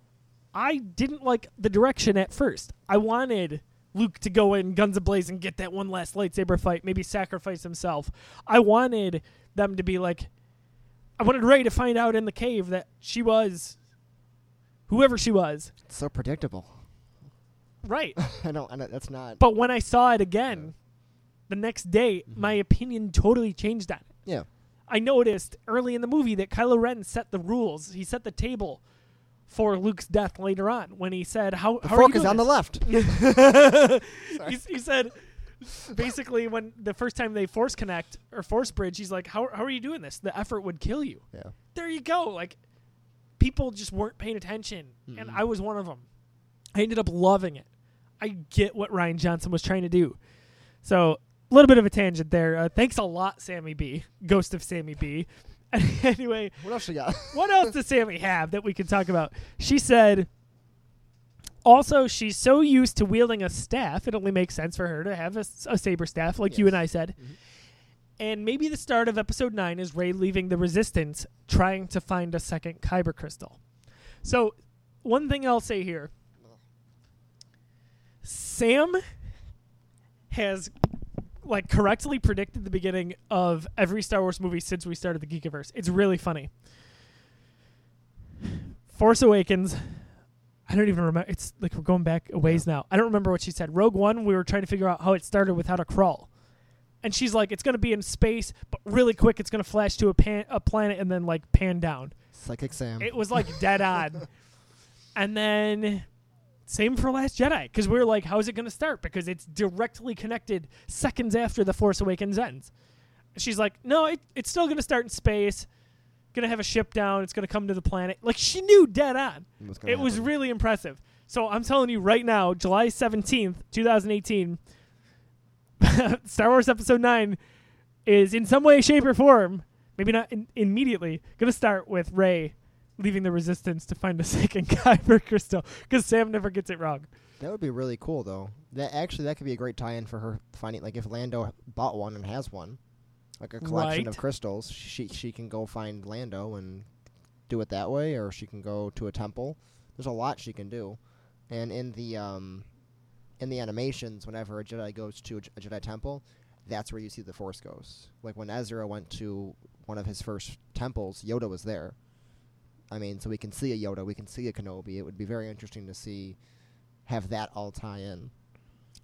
I didn't like the direction at first. I wanted Luke to go in guns ablazing and get that one last lightsaber fight, maybe sacrifice himself. I wanted them to be like, I wanted Rey to find out in the cave that she was whoever she was. It's so predictable. Right. I know, that's not. But when I saw it again the next day, my opinion totally changed on it. Yeah. I noticed early in the movie that Kylo Ren set the rules. He set the table for Luke's death later on when he said, how are you doing this? The fork is on the left. he said, basically, when the first time they force connect or force bridge, he's like, how are you doing this? The effort would kill you. Yeah. There you go. Like, people just weren't paying attention, and I was one of them. I ended up loving it. I get what Ryan Johnson was trying to do. So, a little bit of a tangent there. Thanks a lot, Sammy B. Ghost of Sammy B. Anyway. What else she got? What else does Sammy have that we can talk about? She said, also, she's so used to wielding a staff, it only makes sense for her to have a saber staff, like you and I said. Mm-hmm. And maybe the start of Episode 9 is Rey leaving the Resistance, trying to find a second Kyber crystal. So, one thing I'll say here. Sam has, like, correctly predicted the beginning of every Star Wars movie since we started the Geekiverse. It's really funny. Force Awakens, I don't even remember. It's like we're going back a ways now. I don't remember what she said. Rogue One, we were trying to figure out how it started without a crawl. And she's like, it's going to be in space, but really quick, it's going to flash to a planet and then, like, pan down. Psychic Sam. It was, like, dead on. And then, same for Last Jedi, because we were like, how's it going to start? Because it's directly connected seconds after The Force Awakens ends. And she's like, no, it's still going to start in space. Going to have a ship down. It's going to come to the planet. Like, she knew dead on. It was really impressive. So I'm telling you right now, July 17th, 2018, Star Wars Episode 9 is in some way, shape, or form, maybe not immediately, going to start with Rey leaving the Resistance to find a second Kyber crystal, because Sam never gets it wrong. That would be really cool, though. That could be a great tie-in for her finding, like, if Lando bought one and has one. Like a collection of crystals. She can go find Lando and do it that way, or she can go to a temple. There's a lot she can do. And in the animations, whenever a Jedi goes to a Jedi temple, that's where you see the Force goes. Like when Ezra went to one of his first temples, Yoda was there. I mean, so we can see a Yoda, we can see a Kenobi. It would be very interesting to have that all tie in.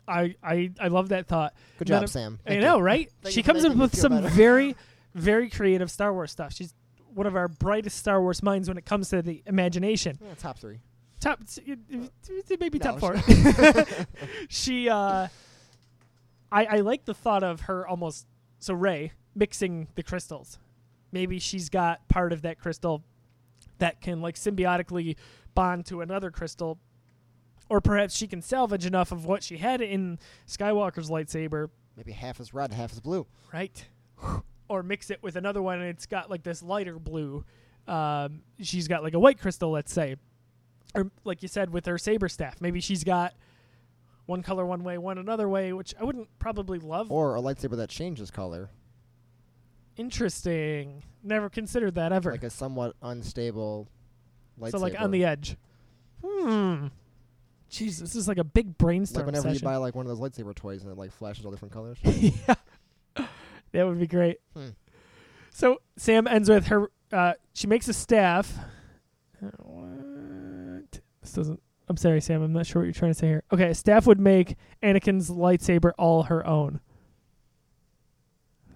I love that thought. Good job, Sam. I know, right? She comes up with some very, very creative Star Wars stuff. She's one of our brightest Star Wars minds when it comes to the imagination. Yeah, top three. Maybe top four. She, I like the thought of her almost, so Rey, mixing the crystals. Maybe she's got part of that crystal that can, like, symbiotically bond to another crystal. Or perhaps she can salvage enough of what she had in Skywalker's lightsaber. Maybe half is red, half is blue. Right. Or mix it with another one, and it's got, like, this lighter blue. She's got, like, a white crystal, let's say. Or, like you said, with her saber staff. Maybe she's got one color one way, one another way, which I wouldn't probably love. Or a lightsaber that changes color. Interesting. Never considered that ever. Like a somewhat unstable lightsaber. So, like, on the edge. Jeez, this is like a big brainstorm session. Like whenever you buy like one of those lightsaber toys and it like flashes all different colors. Yeah. That would be great. So Sam ends with her. She makes a staff. What? This doesn't. I'm sorry, Sam. I'm not sure what you're trying to say here. Okay, a staff would make Anakin's lightsaber all her own.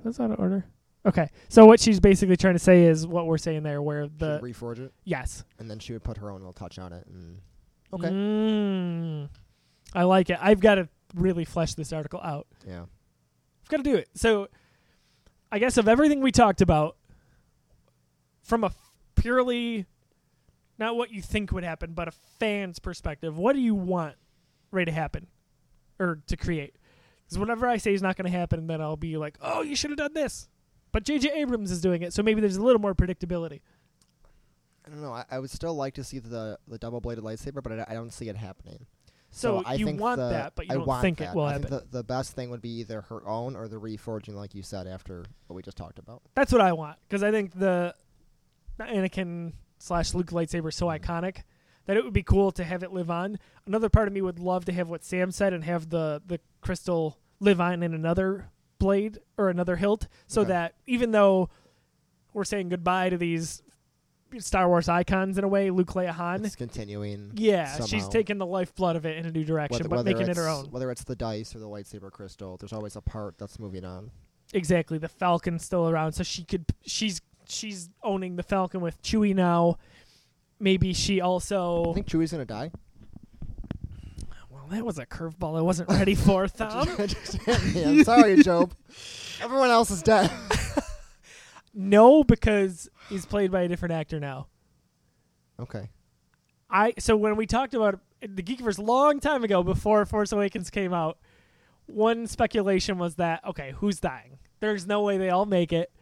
That's out of order. Okay, so what she's basically trying to say is what we're saying there, where the she'd reforge it. Yes, and then she would put her own little touch on it. And okay, I like it. I've got to really flesh this article out. Yeah, I've got to do it. So, I guess of everything we talked about, from a purely not what you think would happen, but a fan's perspective, what do you want Rey to happen or to create? Because whatever I say is not going to happen, then I'll be like, "Oh, you should have done this." But J.J. Abrams is doing it, so maybe there's a little more predictability. I don't know. I would still like to see the double-bladed lightsaber, but I don't see it happening. So I you want that, but you don't think it will happen. The best thing would be either her own or the reforging, like you said, after what we just talked about. That's what I want, because I think the Anakin/Luke lightsaber is so iconic that it would be cool to have it live on. Another part of me would love to have what Sam said and have the crystal live on in another blade or another hilt, so that even though we're saying goodbye to these Star Wars icons in a way, Luke, Leia, Han, it's continuing. Yeah, somehow. She's taking the lifeblood of it in a new direction, but making it her own. Whether it's the dice or the lightsaber crystal, there's always a part that's moving on. Exactly, the Falcon's still around, so she's owning the Falcon with Chewie now. Maybe she also. I think Chewie's gonna die. That was a curveball I wasn't ready for, Thom. I'm sorry, Job. Everyone else is dead. No, because he's played by a different actor now. Okay. So when we talked about the Geekiverse long time ago, before Force Awakens came out, one speculation was that, okay, who's dying? There's no way they all make it.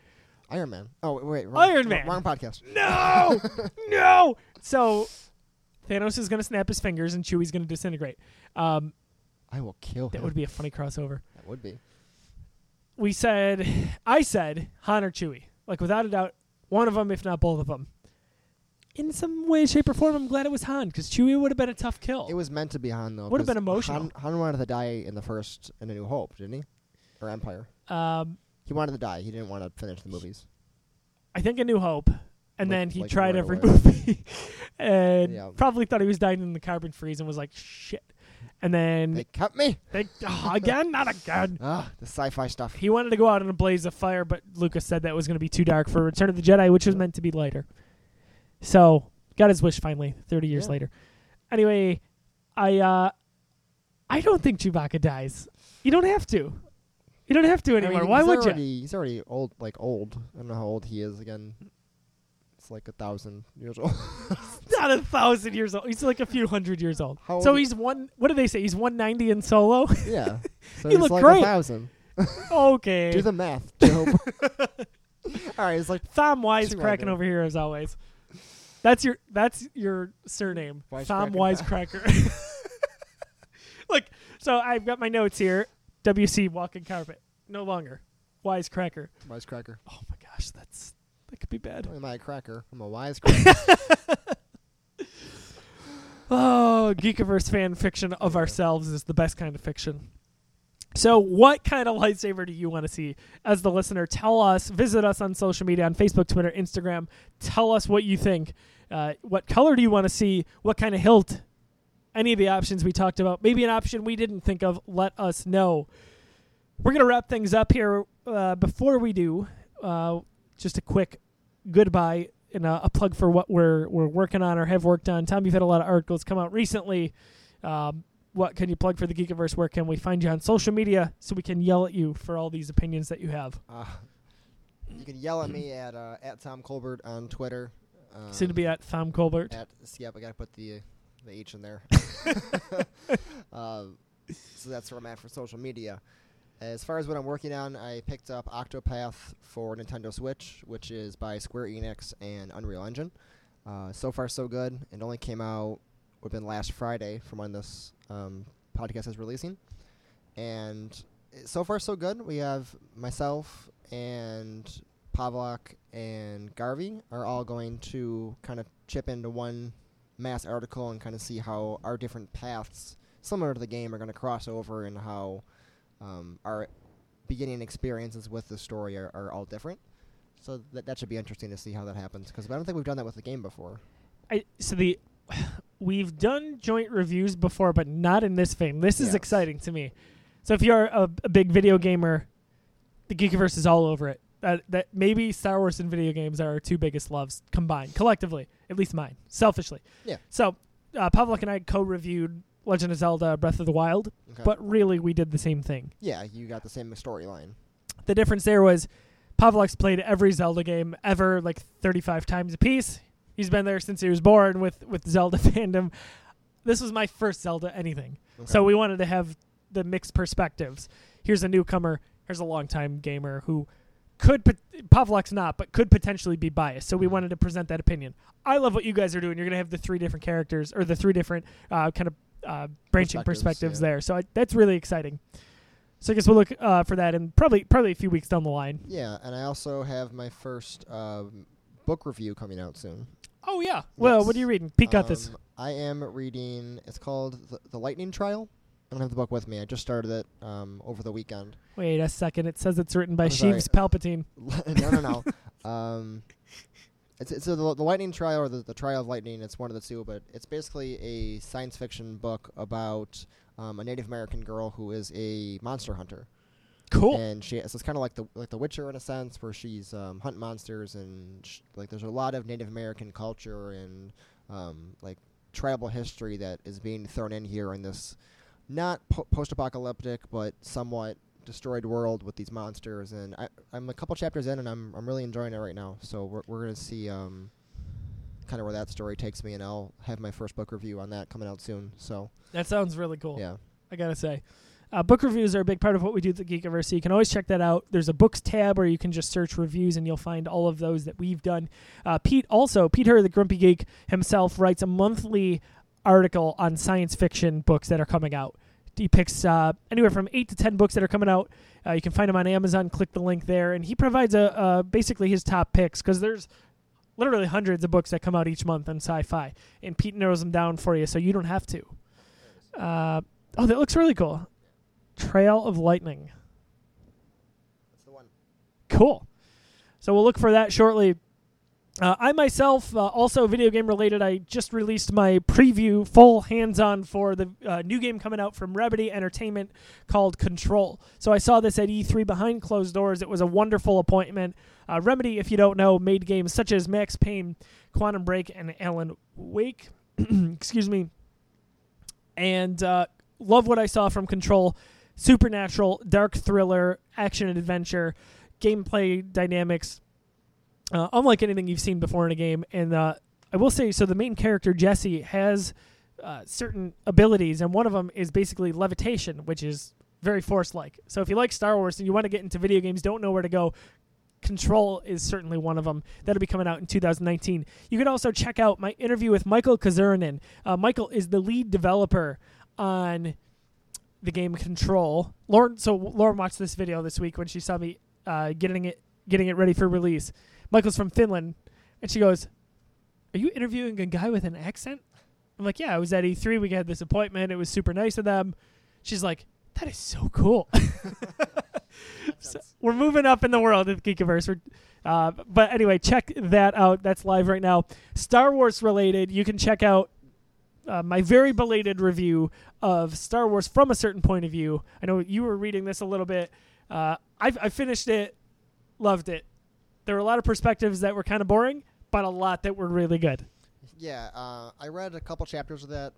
Iron Man. Oh, wait. Iron Man. Wrong podcast. No! No! So Thanos is going to snap his fingers and Chewie's going to disintegrate. I will kill him. That would be a funny crossover. That would be. I said Han or Chewie. Like, without a doubt, one of them, if not both of them. In some way, shape, or form, I'm glad it was Han, because Chewie would have been a tough kill. It was meant to be Han, though. Would have been emotional. Han wanted to die in A New Hope, didn't he? Or Empire. He wanted to die. He didn't want to finish the movies. I think A New Hope. And then he tried every movie and probably thought he was dying in the carbon freeze and was like, shit. And then they cut me. Again? Not again. The sci-fi stuff. He wanted to go out in a blaze of fire, but Lucas said that was going to be too dark for Return of the Jedi, which was meant to be lighter. So got his wish finally, 30 years later. Anyway, I don't think Chewbacca dies. You don't have to. You don't have to anymore. I mean, Why would you? He's already old, I don't know how old he is again. Like 1,000 years old. He's not 1,000 years old. He's like a few hundred years old. So he's one. What do they say? He's 190 in Solo. Yeah. So he looked like great. 1,000. Okay. Do the math, Job. All right. It's like Thom Wisecracking over here as always. That's your surname, Thom Wisecracker. Look. So I've got my notes here. WC walking carpet. No longer. Wisecracker. Oh my gosh, that could be bad. Am I a cracker? I'm a wisecracker. Oh, Geekiverse fan fiction of ourselves is the best kind of fiction. So what kind of lightsaber do you want to see? As the listener, tell us. Visit us on social media, on Facebook, Twitter, Instagram. Tell us what you think. What color do you want to see? What kind of hilt? Any of the options we talked about. Maybe an option we didn't think of. Let us know. We're going to wrap things up here. Before we do, just a quick goodbye and a plug for what we're working on or have worked on. Tom, you've had a lot of articles come out recently. What can you plug for the Geekiverse? Where can we find you on social media so we can yell at you for all these opinions that you have? You can yell at me at Tom Colbert on Twitter. Soon to be at Tom Colbert. I got to put the H in there. So that's where I'm at for social media. As far as what I'm working on, I picked up Octopath for Nintendo Switch, which is by Square Enix and Unreal Engine. So far, so good. It only came out within last Friday from when this podcast is releasing. And so far, so good. We have myself and Pavlok and Garvey are all going to kind of chip into one mass article and kind of see how our different paths, similar to the game, are going to cross over and how our beginning experiences with the story are all different. So that should be interesting to see how that happens, because I don't think we've done that with the game before. We've done joint reviews before, but not in this vein. This is exciting to me. So if you're a big video gamer, the Geekiverse is all over it. That maybe Star Wars and video games are our two biggest loves combined, collectively, at least mine, selfishly. Yeah. So Pavlik and I co-reviewed Legend of Zelda Breath of the Wild, but really we did the same thing. Yeah, you got the same storyline. The difference there was Pavlik's played every Zelda game ever, like 35 times apiece. He's been there since he was born with Zelda fandom. This was my first Zelda anything. Okay. So we wanted to have the mixed perspectives. Here's a newcomer. Here's a longtime gamer who could, Pavlik's not, but could potentially be biased. So we wanted to present that opinion. I love what you guys are doing. You're going to have the three different characters, or the three different branching perspectives there. So that's really exciting. So I guess we'll look for that in probably a few weeks down the line. Yeah, and I also have my first book review coming out soon. Oh, yeah. Yes. Well, what are you reading? Pete got this. I am reading, it's called The Lightning Trial. I don't have the book with me. I just started it over the weekend. Wait a second. It says it's written by Sheeves Palpatine. No. It's the Lightning Trial, or the Trial of Lightning. It's one of the two, but it's basically a science fiction book about a Native American girl who is a monster hunter. Cool. And so it's kind of like the Witcher in a sense, where she's hunting monsters, and there's a lot of Native American culture and tribal history that is being thrown in here in this not post-apocalyptic but somewhat destroyed world with these monsters. And I'm a couple chapters in, and I'm really enjoying it right now. So we're going to see kind of where that story takes me, and I'll have my first book review on that coming out soon. So that sounds really cool. Yeah, I gotta say. Book reviews are a big part of what we do at the Geekiverse, so you can always check that out. There's a books tab where you can just search reviews, and you'll find all of those that we've done. Pete Hur, the Grumpy Geek himself, writes a monthly article on science fiction books that are coming out. He picks anywhere from 8 to 10 books that are coming out. You can find him on Amazon. Click the link there, and he provides basically his top picks, because there's literally hundreds of books that come out each month on sci-fi, and Pete narrows them down for you, so you don't have to. Oh, that looks really cool. Trail of Lightning. That's the one. Cool. So we'll look for that shortly. I myself, also video game related, I just released my preview, full hands-on, for the new game coming out from Remedy Entertainment called Control. So I saw this at E3 behind closed doors. It was a wonderful appointment. Remedy, if you don't know, made games such as Max Payne, Quantum Break, and Alan Wake. Excuse me. And love what I saw from Control. Supernatural, dark thriller, action and adventure, gameplay dynamics, unlike anything you've seen before in a game. And I will say, so the main character, Jesse, has certain abilities, and one of them is basically levitation, which is very Force-like. So if you like Star Wars and you want to get into video games, don't know where to go, Control is certainly one of them. That'll be coming out in 2019. You can also check out my interview with Michael Kazuranin. Michael is the lead developer on the game Control. Lauren watched this video this week when she saw me getting it ready for release. Michael's from Finland, and she goes, "Are you interviewing a guy with an accent?" I'm like, "Yeah, I was at E3. We had this appointment. It was super nice of them." She's like, "That is so cool." So we're moving up in the world of Geekiverse. But anyway, check that out. That's live right now. Star Wars related, you can check out my very belated review of Star Wars From a Certain Point of View. I know you were reading this a little bit. I finished it, loved it. There were a lot of perspectives that were kind of boring, but a lot that were really good. Yeah, I read a couple chapters of that.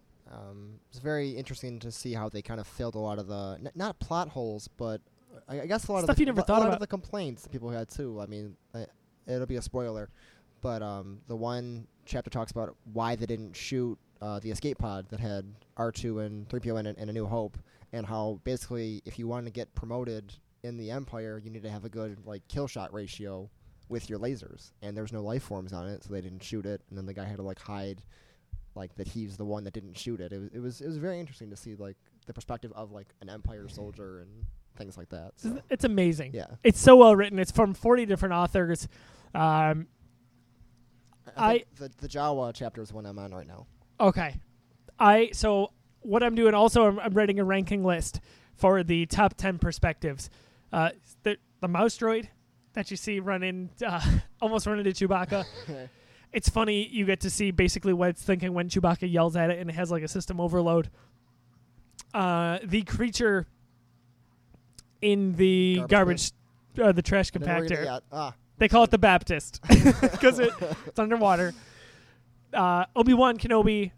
It's very interesting to see how they kind of filled a lot of the, not plot holes, but I guess a lot stuff of the, you never thought about. Of the complaints that people had too. I mean, it'll be a spoiler, but the one chapter talks about why they didn't shoot the escape pod that had R2 and 3PO in it and A New Hope, and how basically if you want to get promoted in the Empire, you need to have a good kill shot ratio with your lasers, and there's no life forms on it, so they didn't shoot it, and then the guy had to hide that he's the one that didn't shoot it. It was very interesting to see the perspective of an Empire soldier and things like that. So. It's amazing. Yeah, it's so well written. It's from 40 different authors. I the Jawa chapter is one I'm on right now. Okay. So what I'm doing also, I'm writing a ranking list for the top 10 perspectives. The mouse droid that you see almost run into Chewbacca. It's funny, you get to see basically what it's thinking when Chewbacca yells at it, and it has like a system overload. The creature in the garbage, the trash compactor. They call it the Baptist because it's underwater. Obi-Wan Kenobi,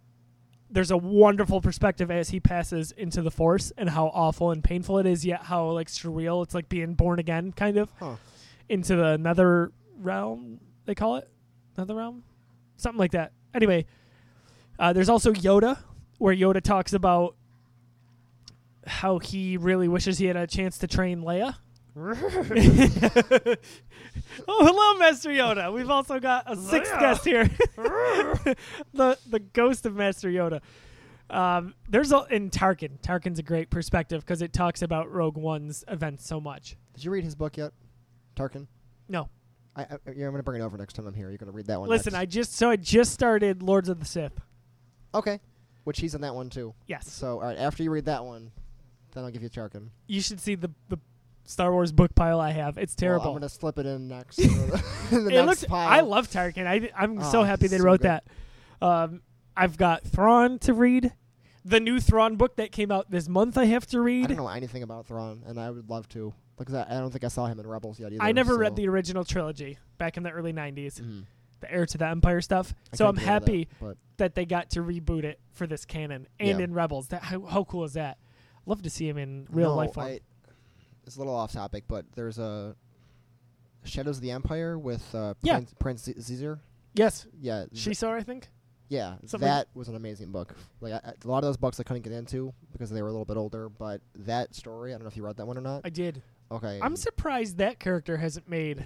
there's a wonderful perspective as he passes into the Force and how awful and painful it is, yet how like surreal. It's like being born again, kind of, into the nether realm, they call it. Another realm? Something like that. Anyway, there's also Yoda, where Yoda talks about how he really wishes he had a chance to train Leia. Oh, hello, Master Yoda. We've also got a sixth guest here. The ghost of Master Yoda. In Tarkin. Tarkin's a great perspective because it talks about Rogue One's events so much. Did you read his book yet, Tarkin? No. I'm going to bring it over next time I'm here. You're going to read that one. Listen, next. I just started Lords of the Sith. Okay, which he's in that one too. Yes. So all right, after you read that one, then I'll give you Tarkin. You should see the Star Wars book pile I have. It's terrible. Well, I'm going to slip it in next. Pile. I love Tarkin. I'm so happy they wrote that. I've got Thrawn to read. The new Thrawn book that came out this month I have to read. I don't know anything about Thrawn, and I would love to. Because I don't think I saw him in Rebels yet either. I never read the original trilogy back in the early 90s, the Heir to the Empire stuff. So I'm happy that they got to reboot it for this canon and in Rebels. How cool is that? Love to see him in real life. It's a little off topic, but there's a Shadows of the Empire with Prince Caesar. Yes. Yeah. She saw, I think. Yeah, that was an amazing book. Like a lot of those books I couldn't get into because they were a little bit older, but that story, I don't know if you read that one or not. I did. Okay. I'm surprised that character hasn't made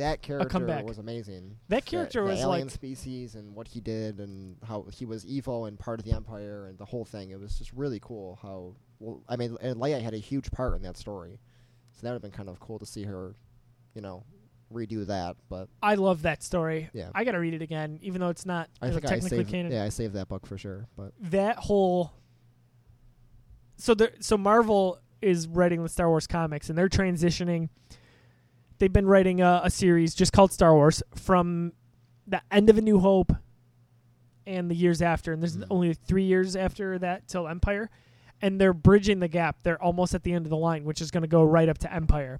a comeback. Was amazing. That character was alien alien species and what he did and how he was evil and part of the Empire and the whole thing. It was just really cool how, Leia had a huge part in that story. So that would have been kind of cool to see her, redo that. But I love that story. Yeah. I got to read it again, even though it's not technically canon. Yeah, I saved that book for sure. But that whole... So Marvel is writing the Star Wars comics, and they're transitioning. They've been writing a series just called Star Wars from the end of A New Hope and the years after, and there's only 3 years after that till Empire, and they're bridging the gap. They're almost at the end of the line, which is going to go right up to Empire.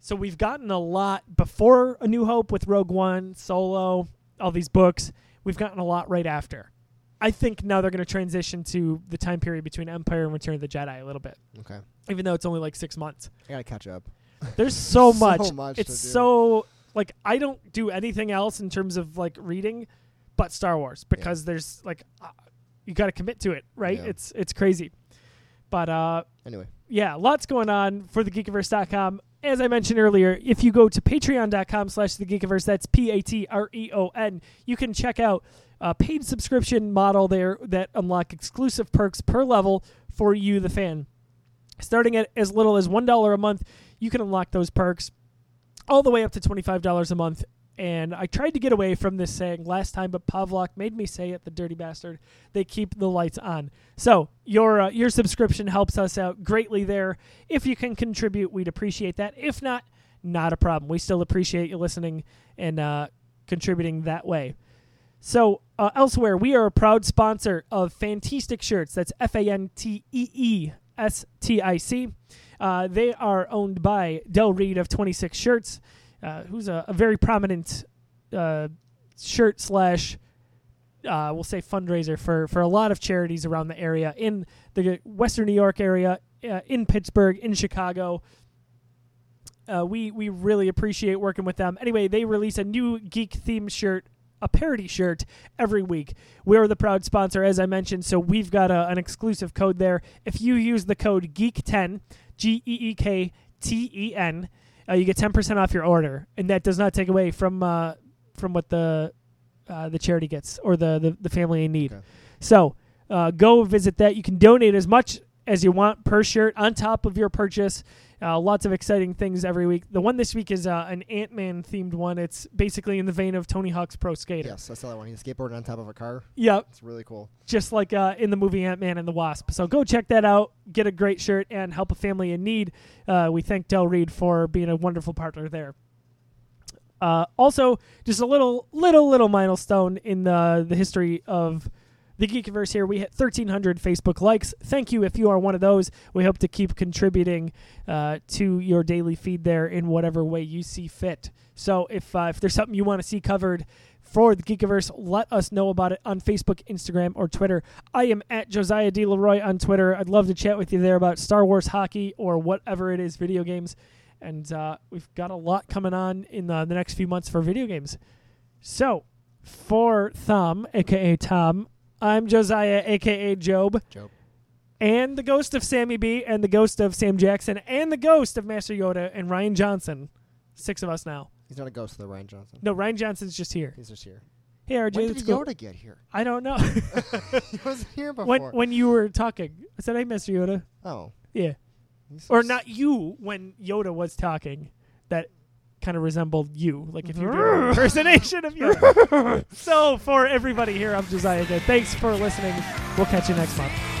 So we've gotten a lot before A New Hope with Rogue One, Solo, all these books. We've gotten a lot right after. I think now they're going to transition to the time period between Empire and Return of the Jedi a little bit. Okay. Even though it's only like 6 months. I got to catch up. There's so much. It's so, like, I don't do anything else in terms of, like, reading but Star Wars because there's, like, you got to commit to it, right? Yeah. It's crazy. But, anyway. Yeah, lots going on for thegeekiverse.com. As I mentioned earlier, if you go to patreon.com/thegeekiverse, that's PATREON, you can check out a paid subscription model there that unlock exclusive perks per level for you, the fan. Starting at as little as $1 a month, you can unlock those perks all the way up to $25 a month. And I tried to get away from this saying last time, but Pavlok made me say it, the dirty bastard. They keep the lights on. So your subscription helps us out greatly there. If you can contribute, we'd appreciate that. If not, not a problem. We still appreciate you listening and contributing that way. So elsewhere, we are a proud sponsor of Fantastic Shirts. That's FANTEESTIC. They are owned by Del Reed of 26 Shirts, who's a very prominent shirt / we'll say fundraiser for a lot of charities around the area, in the Western New York area, in Pittsburgh, in Chicago. We really appreciate working with them. Anyway, they release a new geek-themed shirt, a parody shirt, every week. We're the proud sponsor, as I mentioned, so we've got an exclusive code there. If you use the code GEEK10, GEEKTEN, you get 10% off your order, and that does not take away from what the charity gets or the family in need. Okay. So go visit that. You can donate as much as you want per shirt on top of your purchase. Lots of exciting things every week. The one this week is an Ant-Man themed one. It's basically in the vein of Tony Hawk's Pro Skater. Yes, I saw that one. He's skateboarding on top of a car. Yep. It's really cool. Just like in the movie Ant-Man and the Wasp. So go check that out. Get a great shirt and help a family in need. We thank Del Reed for being a wonderful partner there. Also, just a little milestone in the history of the Geekiverse here. We hit 1,300 Facebook likes. Thank you if you are one of those. We hope to keep contributing to your daily feed there in whatever way you see fit. So if there's something you want to see covered for the Geekiverse, let us know about it on Facebook, Instagram, or Twitter. I am at Josiah D. Leroy on Twitter. I'd love to chat with you there about Star Wars hockey or whatever it is, video games. And we've got a lot coming on in the next few months for video games. So for Thom, a.k.a. Tom, I'm Josiah, a.k.a. Job. And the ghost of Sammy B, and the ghost of Sam Jackson, and the ghost of Master Yoda, and Ryan Johnson. Six of us now. He's not a ghost, though, Ryan Johnson. No, Ryan Johnson's just here. He's just here. Hey, RJ, when did Yoda get here? I don't know. He wasn't here before. When you were talking. I said, hey, Master Yoda. Oh. Yeah. Or not you, when Yoda was talking. That kind of resembled you, like if you do an impersonation of you. So for everybody here, I'm Josiah Good. Thanks for listening. We'll catch you next month.